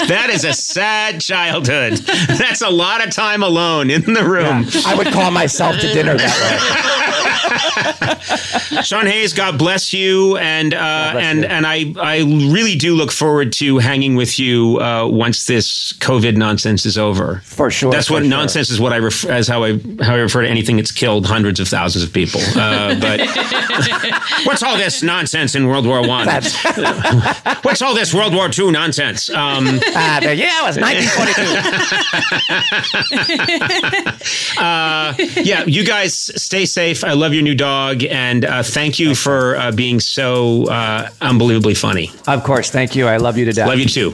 That is a sad childhood. That's a lot of time alone in the room. Yeah, I would call myself to dinner that way. Sean Hayes, God bless you, and uh, bless and you. and I I really do look forward to hanging with you uh, once this COVID nonsense is over. For sure, that's what nonsense sure. is. What I ref- as how I how I refer to anything that's killed hundreds of thousands of people. Uh, but what's all this nonsense in World War One? What's all this World War Two nonsense? Um, uh, the year was nineteen forty-two. uh, yeah, you guys stay safe. I love your new dog, and uh, thank you for uh, being so uh, unbelievably funny. Of course, thank you. I love you to death. Love you too.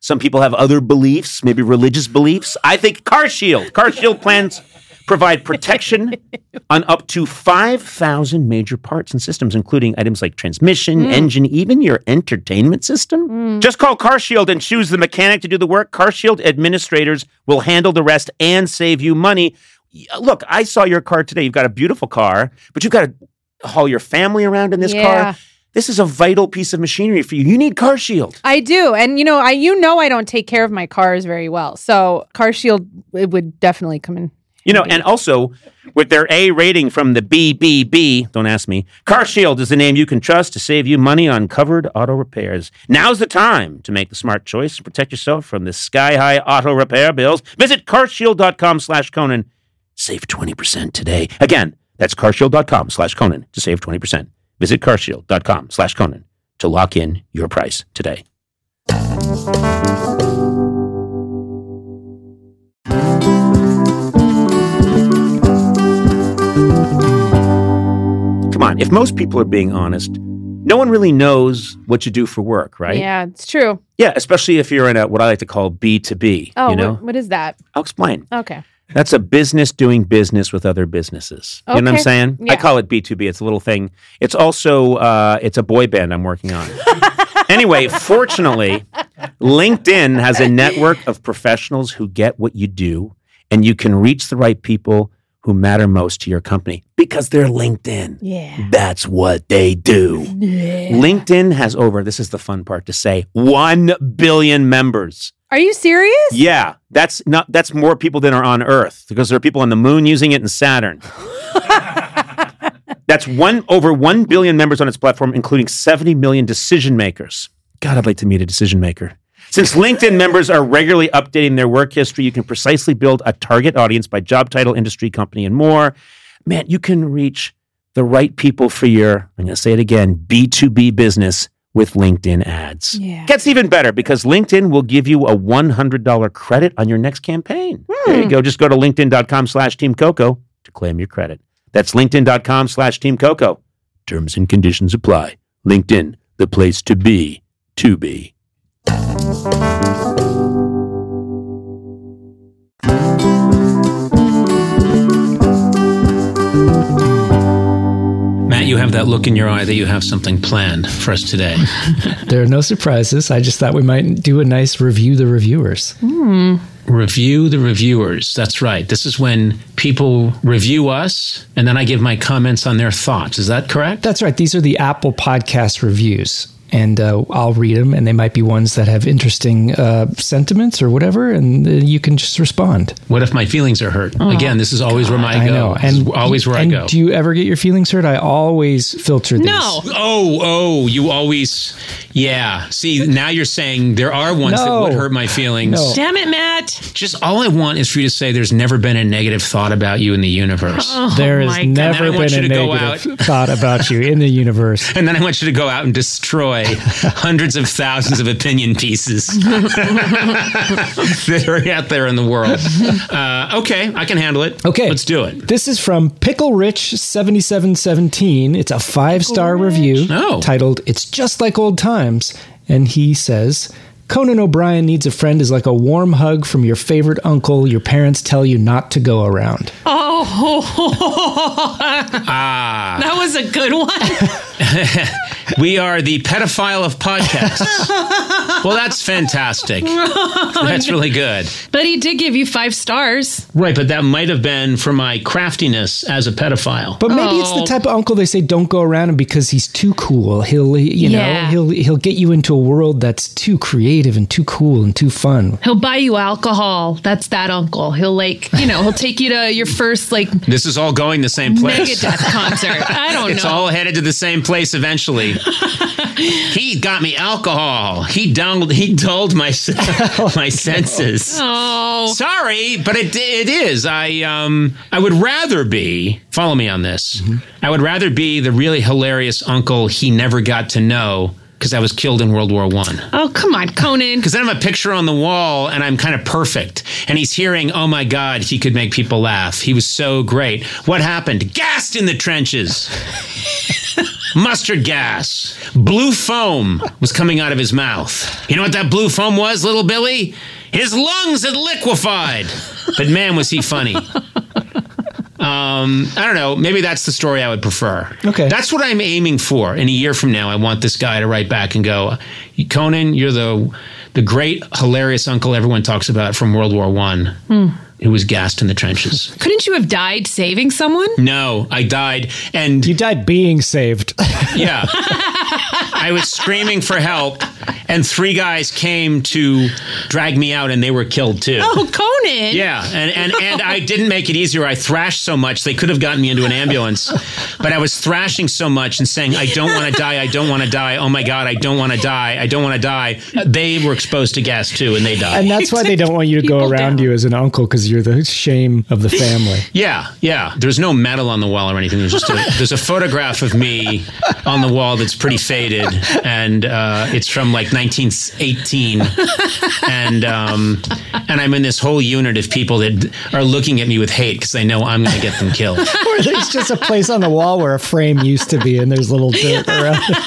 Some people have other beliefs, maybe religious beliefs. I think CarShield. CarShield plans provide protection on up to five thousand major parts and systems, including items like transmission, mm. engine, even your entertainment system. Mm. Just call CarShield and choose the mechanic to do the work. CarShield administrators will handle the rest and save you money. Look, I saw your car today. You've got a beautiful car, but you've got to haul your family around in this yeah. car. This is a vital piece of machinery for you. You need CarShield. I do. And, you know, I you know I don't take care of my cars very well. So CarShield, it would definitely come in. You know, and also, with their A rating from the B B B, don't ask me, CarShield is the name you can trust to save you money on covered auto repairs. Now's the time to make the smart choice and protect yourself from the sky-high auto repair bills. Visit CarShield.com slash Conan. Save twenty percent today. Again, that's CarShield.com slash Conan to save twenty percent. Visit carshield.com slash Conan to lock in your price today. Come on, if most people are being honest, no one really knows what you do for work, right? Yeah, it's true. Yeah, especially if you're in a what I like to call B two B. Oh, you know? what, what is that? I'll explain. Okay. That's a business doing business with other businesses. Okay. You know what I'm saying? Yeah. I call it B two B. It's a little thing. It's also, uh, it's a boy band I'm working on. Anyway, fortunately, LinkedIn has a network of professionals who get what you do, and you can reach the right people who matter most to your company because they're LinkedIn. Yeah. That's what they do. Yeah. LinkedIn has over, this is the fun part to say, one billion members. Are you serious? Yeah. That's not. That's more people than are on Earth because there are people on the moon using it and Saturn. That's one over one billion members on its platform, including seventy million decision makers. God, I'd like to meet a decision maker. Since LinkedIn members are regularly updating their work history, you can precisely build a target audience by job title, industry, company, and more. Man, you can reach the right people for your, I'm going to say it again, B two B business with LinkedIn ads. Yeah. Gets even better because LinkedIn will give you a one hundred dollars credit on your next campaign. Mm. There you go. Just go to linkedin.com slash Team Coco to claim your credit. That's linkedin.com slash Team Coco. Terms and conditions apply. LinkedIn, the place to be, to be. have that look in your eye that you have something planned for us today. There are no surprises. I just thought we might do a nice review the reviewers. Mm. Review the reviewers. That's right. This is when people review us, and then I give my comments on their thoughts. Is that correct? That's right. These are the Apple Podcast reviews. And uh, I'll read them, and they might be ones that have interesting uh, sentiments or whatever, and uh, you can just respond. What if my feelings are hurt? Oh, Again, this is always God, where I go. I know. And always where and I go. Do you ever get your feelings hurt? I always filter these. No. Oh, oh, you always, yeah. See, now you're saying there are ones no. that would hurt my feelings. No. Damn it, Matt. Just all I want is for you to say there's never been a negative thought about you in the universe. Oh, there has never been a negative thought about you in the universe. And then I want you to go out and destroy hundreds of thousands of opinion pieces that are out there in the world. Uh, okay, I can handle it. Okay. Let's do it. This is from Pickle Rich seventy-seven seventeen. It's a five-star review oh. titled, It's Just Like Old Times. And he says, Conan O'Brien Needs a Friend is like a warm hug from your favorite uncle your parents tell you not to go around. Oh. ah. That was a good one. We are the pedophile of podcasts. Well, that's fantastic. That's really good. But he did give you five stars. Right, but that might have been for my craftiness as a pedophile. But maybe oh. it's the type of uncle they say don't go around him because he's too cool. He'll, you yeah. know, he'll he'll get you into a world that's too creative and too cool and too fun. He'll buy you alcohol. That's that uncle. He'll like, you know, he'll take you to your first like. This is all going the same place. Megadeth concert. I don't know. It's all headed to the same place eventually. He got me alcohol. He dulled, he dulled my my senses. Oh, sorry, but it it is. I um I would rather be. Follow me on this. Mm-hmm. I would rather be the really hilarious uncle he never got to know. Because I was killed in World War One. Oh, come on, Conan. Because then I'm a picture on the wall and I'm kind of perfect. And he's hearing, oh my God, he could make people laugh. He was so great. What happened? Gassed in the trenches. Mustard gas. Blue foam was coming out of his mouth. You know what that blue foam was, little Billy? His lungs had liquefied. But man, was he funny. Um, I don't know. Maybe that's the story I would prefer. Okay. That's what I'm aiming for. In a year from now, I want this guy to write back and go, Conan, you're the the great, hilarious uncle everyone talks about from World War One hmm. who was gassed in the trenches. Couldn't you have died saving someone? No, I died. And you died being saved. Yeah. I was screaming for help, and three guys came to drag me out, and they were killed, too. Oh, Conan! Yeah, and, and, and I didn't make it easier. I thrashed so much, they could have gotten me into an ambulance, but I was thrashing so much and saying, I don't want to die, I don't want to die, oh my God, I don't want to die, I don't want to die. They were exposed to gas, too, and they died. And that's why they don't want you to go around down. You as an uncle, because you're the shame of the family. Yeah, yeah. There's no medal on the wall or anything. There's just a, there's a photograph of me on the wall that's pretty faded. And uh, it's from like nineteen eighteen, and um, and I'm in this whole unit of people that are looking at me with hate because they know I'm going to get them killed. Or there's just a place on the wall where a frame used to be, and there's little dirt around it.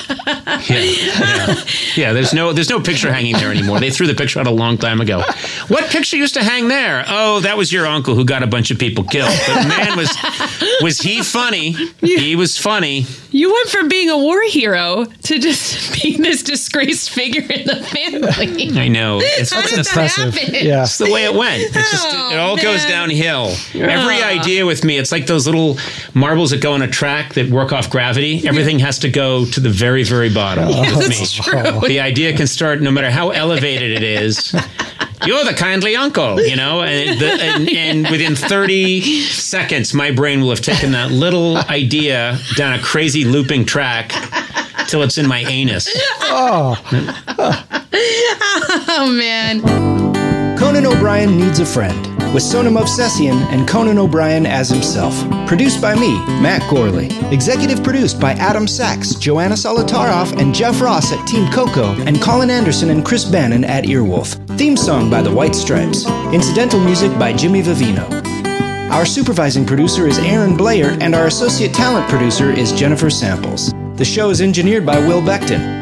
Yeah, yeah, yeah. There's no there's no picture hanging there anymore. They threw the picture out a long time ago. What picture used to hang there? Oh, that was your uncle who got a bunch of people killed. But man, was was he funny? You, he was funny. You went from being a war hero to just being this disgraced figure in the family. I know. It's How impressive. That yeah. It's the way it went. It's just, oh, it all man. goes downhill. Yeah. Every idea with me, it's like those little marbles that go on a track that work off gravity. Everything has to go to the very, very bottom. Yeah, with me. True. The idea can start no matter how elevated it is. You're the kindly uncle, you know, and, the, and, and within thirty seconds, my brain will have taken that little idea down a crazy looping track till it's in my anus. Oh. Oh, man. Conan O'Brien Needs a Friend with Sonam Obsessian and Conan O'Brien as himself. Produced by me, Matt Gorley. Executive produced by Adam Sachs, Joanna Solitaroff, and Jeff Ross at Team Coco, and Colin Anderson and Chris Bannon at Earwolf. Theme song by The White Stripes. Incidental music by Jimmy Vivino. Our supervising producer is Aaron Blair, and our associate talent producer is Jennifer Samples. The show is engineered by Will Beckton.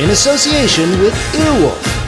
in association with Earwolf.